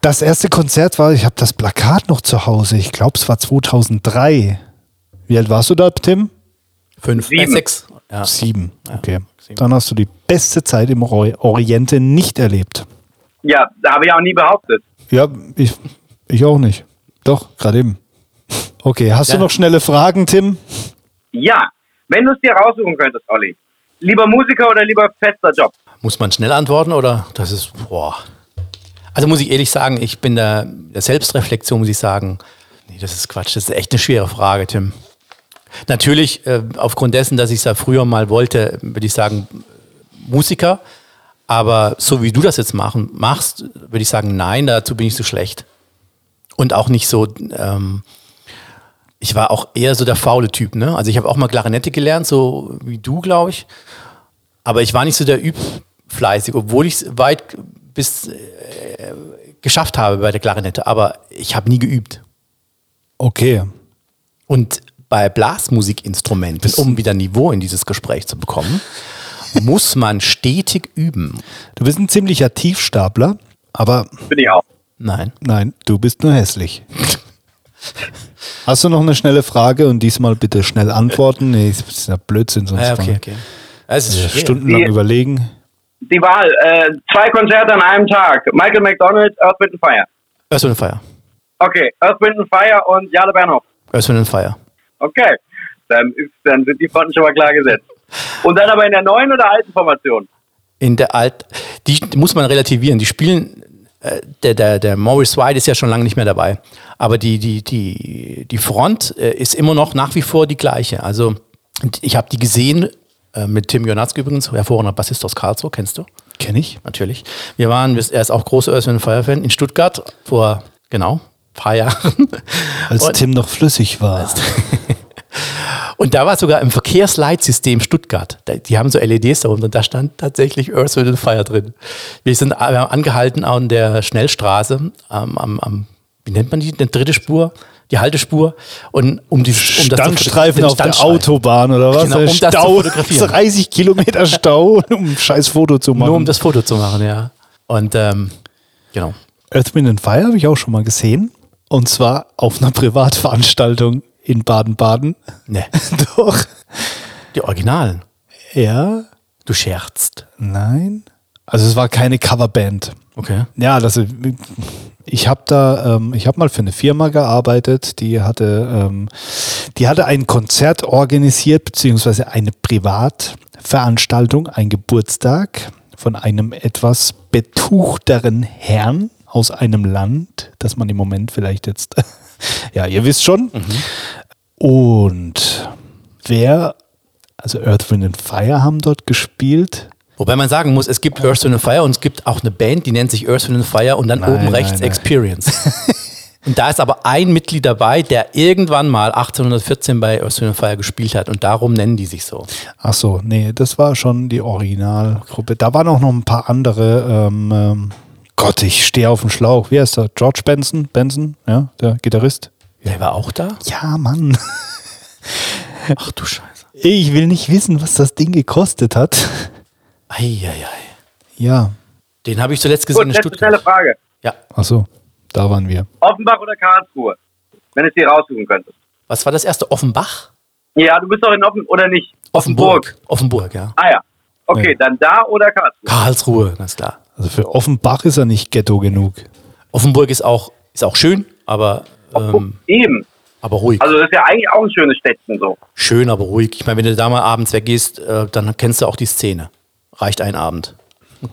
Das erste Konzert war, ich habe das Plakat noch zu Hause. Ich glaube, es war zweitausenddrei. Wie alt warst du da, Tim? Fünf, sieben. Äh, sechs. Ja. Sieben, okay. Sieben. Dann hast du die beste Zeit im Oriente nicht erlebt. Ja, da habe ich auch nie behauptet. Ja, ich... Ich auch nicht. Doch, gerade eben. Okay, hast ja. du noch schnelle Fragen, Tim? Ja, wenn du es dir raussuchen könntest, Olli. Lieber Musiker oder lieber fester Job? Muss man schnell antworten oder? Das ist, boah. Also muss ich ehrlich sagen, ich bin da, der Selbstreflexion muss ich sagen, nee, das ist Quatsch, das ist echt eine schwere Frage, Tim. Natürlich, äh, aufgrund dessen, dass ich es ja früher mal wollte, würde ich sagen, Musiker. Aber so wie du das jetzt machen, machst, würde ich sagen, nein, dazu bin ich so schlecht. Und auch nicht so, ähm, ich war auch eher so der faule Typ, ne? Also ich habe auch mal Klarinette gelernt, so wie du, glaube ich. Aber ich war nicht so der Übfleißig, obwohl ich es weit bis äh, geschafft habe bei der Klarinette. Aber ich habe nie geübt. Okay. Und bei Blasmusikinstrumenten, das um wieder Niveau in dieses Gespräch zu bekommen, muss man stetig üben. Du bist ein ziemlicher Tiefstapler, aber... Bin ich auch. Nein. Nein, du bist nur hässlich. Hast du noch eine schnelle Frage und diesmal bitte schnell antworten? Nee, das ist ja Blödsinn, sonst ja, okay, okay. Also ja, stundenlang die, überlegen. Die Wahl, äh, zwei Konzerte an einem Tag. Michael McDonald, Earth, Wind and Fire. Earth, Wind and Fire. Okay, Earth, Wind and Fire und Jarle Bernhoft. Earth, Wind and Fire. Okay, dann, ist, dann sind die Fronten schon mal klar gesetzt. Und dann aber in der neuen oder alten Formation? In der alten, die muss man relativieren. Die spielen, äh, der, der, der Maurice White ist ja schon lange nicht mehr dabei. Aber die, die, die, die Front äh, ist immer noch nach wie vor die gleiche. Also ich habe die gesehen äh, mit Tim Jonatzke übrigens, hervorragender Bassist aus Karlsruhe, kennst du? Kenn ich. Natürlich. Wir waren, er ist auch großer Earth, Wind and Fire Fan in Stuttgart vor, genau, ein paar Jahren. Als und, Tim noch flüssig war. Und da war sogar im Verkehrsleitsystem Stuttgart. Die haben so L E Ds da unten und da stand tatsächlich Earth, Wind and Fire drin. Wir sind wir haben angehalten an der Schnellstraße, am, am, am, wie nennt man die, die dritte Spur, die Haltespur. Und um die um Standstreifen das zu, auf der Autobahn oder was? Genau, um Stau, das zu fotografieren. dreißig Kilometer Stau, um ein scheiß Foto zu machen. Nur um das Foto zu machen, ja. Und ähm, genau. Earth, Wind and Fire habe ich auch schon mal gesehen. Und zwar auf einer Privatveranstaltung. In Baden-Baden? Ne. Doch. Die Originalen? Ja. Du scherzt? Nein. Also es war keine Coverband. Okay. Ja, das, ich habe da, ähm, ich habe mal für eine Firma gearbeitet, die hatte, ähm, die hatte ein Konzert organisiert, beziehungsweise eine Privatveranstaltung, ein Geburtstag von einem etwas betuchteren Herrn aus einem Land, das man im Moment vielleicht jetzt... Ja, ihr wisst schon. Mhm. Und wer, also Earth, Wind and Fire haben dort gespielt. Wobei man sagen muss, es gibt Earth, Wind and Fire und es gibt auch eine Band, die nennt sich Earth, Wind and Fire und dann nein, oben nein, rechts nein. Experience. Und da ist aber ein Mitglied dabei, der irgendwann mal achtzehnhundertvierzehn bei Earth, Wind and Fire gespielt hat und darum nennen die sich so. Ach so, nee, das war schon die Originalgruppe. Da waren auch noch ein paar andere... Ähm, Gott, ich stehe auf dem Schlauch. Wie heißt der? George Benson? Benson, ja, der Gitarrist. Der war auch da? Ja, Mann. Ach du Scheiße. Ich will nicht wissen, was das Ding gekostet hat. Eieiei. Ja. Den habe ich zuletzt gesehen. Gut, in Stuttgart. Schnelle Frage. Ja. Ach so, da waren wir. Offenbach oder Karlsruhe? Wenn ich dir raussuchen könnte. Was war das erste? Offenbach? Ja, du bist doch in Offen... Oder nicht? Offenburg. Offenburg, ja. Ah ja. Okay, ja. Dann da oder Karlsruhe? Karlsruhe, das ist klar. Also für Offenbach ist er nicht Ghetto genug. Offenburg ist auch, ist auch schön, aber ähm, eben. Aber ruhig. Also das ist ja eigentlich auch ein schönes Städtchen so. Schön, aber ruhig. Ich meine, wenn du da mal abends weggehst, äh, dann kennst du auch die Szene. Reicht ein Abend.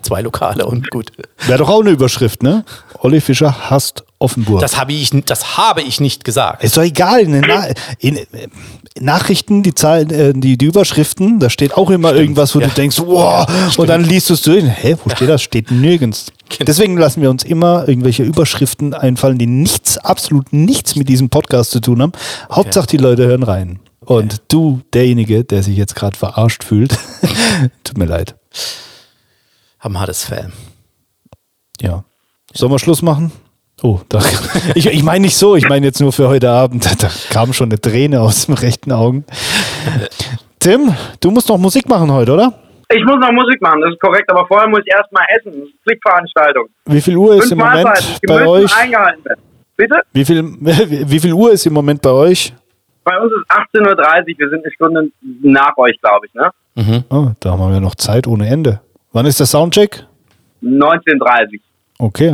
Zwei Lokale und gut. Wäre doch auch eine Überschrift, ne? Olli Fischer hasst Offenburg. Das habe ich, das habe ich nicht gesagt. Ist doch egal. In, Na- in, in Nachrichten, die Zahlen, die, die Überschriften, da steht auch immer stimmt. Irgendwas, wo ja. Du denkst, wow, ja, und dann liest du es durch. Hä, wo steht das? Steht nirgends. Genau. Deswegen lassen wir uns immer irgendwelche Überschriften einfallen, die nichts, absolut nichts mit diesem Podcast zu tun haben. Okay. Hauptsache, die Leute hören rein. Und okay. Du, derjenige, der sich jetzt gerade verarscht fühlt, tut mir leid. Haben hartes Fell. Ja. Sollen wir Schluss machen? Oh, da, ich, ich meine nicht so, ich meine jetzt nur für heute Abend. Da kam schon eine Träne aus dem rechten Augen. Tim, du musst noch Musik machen heute, oder? Ich muss noch Musik machen, das ist korrekt, aber vorher muss ich erstmal essen. Das ist eine Pflichtveranstaltung. Wie viel Uhr ist Fünf im Moment Mahlzeit. Bei euch? Eingehalten werden. Bitte? Wie viel, wie viel Uhr ist im Moment bei euch? Bei uns ist achtzehn Uhr dreißig, wir sind eine Stunde nach euch, glaube ich, ne? Mhm. Oh, da haben wir noch Zeit ohne Ende. Wann ist der Soundcheck? neunzehn Uhr dreißig. Okay.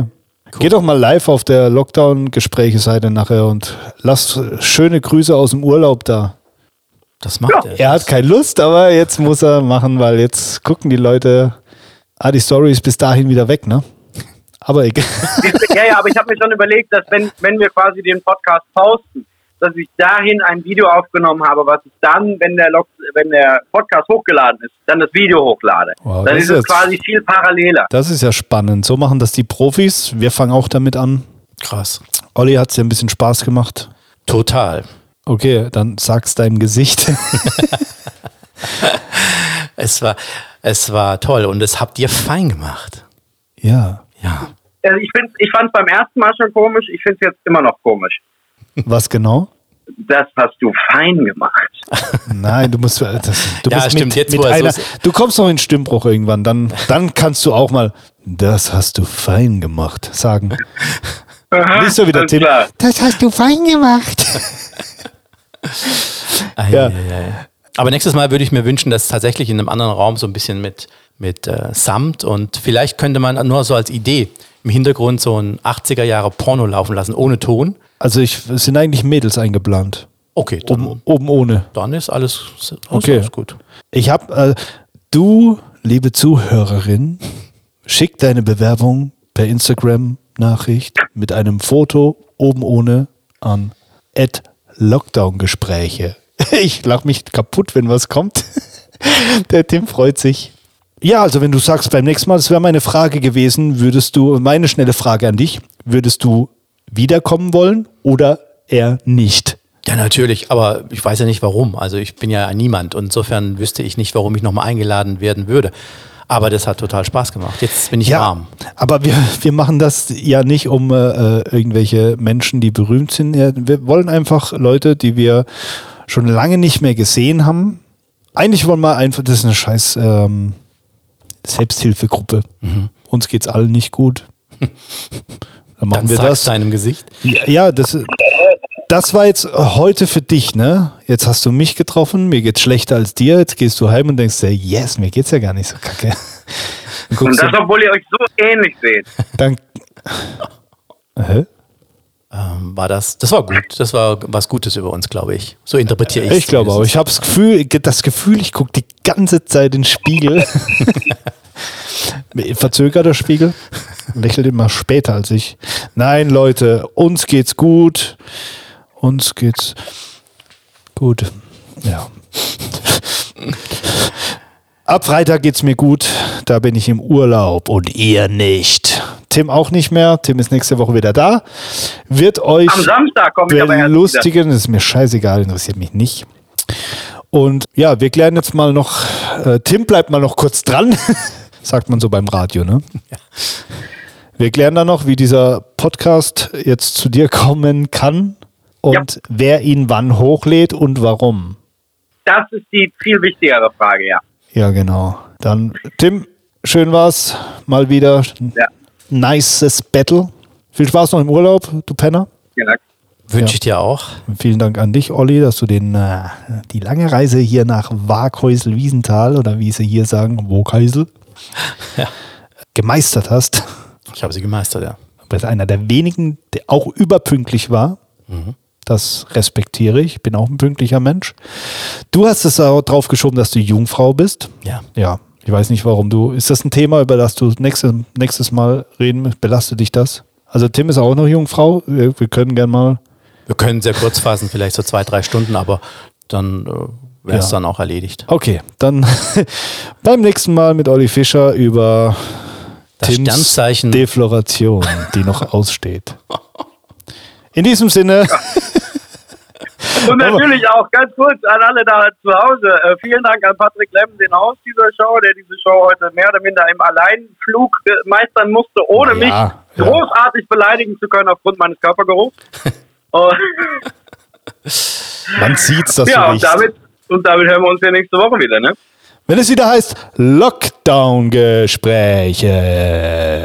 Cool. Geh doch mal live auf der Lockdown-Gespräche-Seite nachher und lass schöne Grüße aus dem Urlaub da. Das macht ja. er. Er hat keine Lust, aber jetzt muss er machen, weil jetzt gucken die Leute, ah, die Story ist bis dahin wieder weg, ne? Aber egal. Ja, ja, aber ich habe mir schon überlegt, dass wenn, wenn wir quasi den Podcast posten, dass ich dahin ein Video aufgenommen habe, was ich dann, wenn der, Log- wenn der Podcast hochgeladen ist, dann das Video hochlade. Wow, dann ist es quasi viel paralleler. Das ist ja spannend. So machen das die Profis. Wir fangen auch damit an. Krass. Olli, hat es dir ein bisschen Spaß gemacht? Total. Okay, dann sag's deinem Gesicht. es, war, es war toll und das habt ihr fein gemacht. Ja. Ja. Also ich find's, ich fand's beim ersten Mal schon komisch, ich find's jetzt immer noch komisch. Was genau? Das hast du fein gemacht. Nein, du musst, das, du ja, musst stimmt, mit, jetzt, mit einer, so du kommst noch in Stimmbruch irgendwann, dann, dann kannst du auch mal, das hast du fein gemacht, sagen. Aha, nicht so wieder Tim, das hast du fein gemacht. Ei, ja. ei, ei. Aber nächstes Mal würde ich mir wünschen, dass tatsächlich in einem anderen Raum so ein bisschen mit, mit äh, Samt und vielleicht könnte man nur so als Idee im Hintergrund so ein achtziger Jahre Porno laufen lassen, ohne Ton. Also ich, es sind eigentlich Mädels eingeplant. Okay, dann oben, oben ohne. Dann ist alles, alles, okay. alles gut. Ich habe, äh, du, liebe Zuhörerin, schick deine Bewerbung per Instagram-Nachricht mit einem Foto oben ohne an at Lockdown-Gespräche. Ich lache mich kaputt, wenn was kommt. Der Tim freut sich. Ja, also wenn du sagst, beim nächsten Mal, das wäre meine Frage gewesen, würdest du, meine schnelle Frage an dich, würdest du wiederkommen wollen oder eher nicht? Ja, natürlich, aber ich weiß ja nicht warum. Also ich bin ja niemand und insofern wüsste ich nicht, warum ich nochmal eingeladen werden würde. Aber das hat total Spaß gemacht. Jetzt bin ich ja, warm. Aber wir, wir machen das ja nicht um äh, irgendwelche Menschen, die berühmt sind. Wir wollen einfach Leute, die wir schon lange nicht mehr gesehen haben. Eigentlich wollen wir einfach, das ist eine scheiß ähm, Selbsthilfegruppe. Mhm. Uns geht's allen nicht gut. Dann machen Dann wir das. Deinem Gesicht. Ja, ja das, das war jetzt heute für dich, ne? Jetzt hast du mich getroffen, mir geht's schlechter als dir. Jetzt gehst du heim und denkst dir, yes, mir geht's ja gar nicht so kacke. Und das, obwohl ihr euch so ähnlich seht. Dann. Hä? Ähm, war das, das war gut, das war was Gutes über uns, glaube ich. So interpretiere ich es. Ich glaube auch. Ich habe das Gefühl, das Gefühl, ich gucke die ganze Zeit in den Spiegel. Verzögerter Spiegel. Lächelt immer später als ich. Nein, Leute, uns geht's gut. Uns geht's gut. Ja. Ab Freitag geht's mir gut. Da bin ich im Urlaub und ihr nicht. Tim auch nicht mehr. Tim ist nächste Woche wieder da. Wird euch am Samstag komm ich belustigen. Aber das ist mir scheißegal, interessiert mich nicht. Und ja, wir klären jetzt mal noch. Äh, Tim bleibt mal noch kurz dran, sagt man so beim Radio, ne? Ja. Wir klären dann noch, wie dieser Podcast jetzt zu dir kommen kann und ja. wer ihn wann hochlädt und warum. Das ist die viel wichtigere Frage, ja. Ja, genau. Dann, Tim, schön war's. Mal wieder. Ja. Nices Battle. Viel Spaß noch im Urlaub, du Penner. Vielen Dank. Wünsche ich dir auch. Und vielen Dank an dich, Olli, dass du den, äh, die lange Reise hier nach Waaghäusel-Wiesenthal oder wie sie hier sagen, Waaghäusel, ja. gemeistert hast. Ich habe sie gemeistert, ja. Du bist einer der wenigen, der auch überpünktlich war. Mhm. Das respektiere ich. Bin auch ein pünktlicher Mensch. Du hast es auch drauf geschoben, dass du Jungfrau bist. Ja. Ja. Ich weiß nicht, warum du. Ist das ein Thema, über das du nächstes, nächstes Mal reden? Belastet dich das? Also Tim ist auch noch Jungfrau. Wir, wir können gerne mal. Wir können sehr kurz fassen, vielleicht so zwei, drei Stunden, aber dann äh, wäre es ja. dann auch erledigt. Okay, dann beim nächsten Mal mit Olli Fischer über das Tims Sternzeichen. Defloration, die noch aussteht. In diesem Sinne. Und natürlich auch ganz kurz an alle da zu Hause. Äh, vielen Dank an Patrick Lemm, den Host dieser Show, der diese Show heute mehr oder minder im Alleinflug äh, meistern musste, ohne ja, mich ja. großartig beleidigen zu können aufgrund meines Körpergeruchs. Man sieht's, dass ja, du nicht. Und damit, und damit hören wir uns ja nächste Woche wieder, ne? Wenn es wieder heißt Lockdown-Gespräche.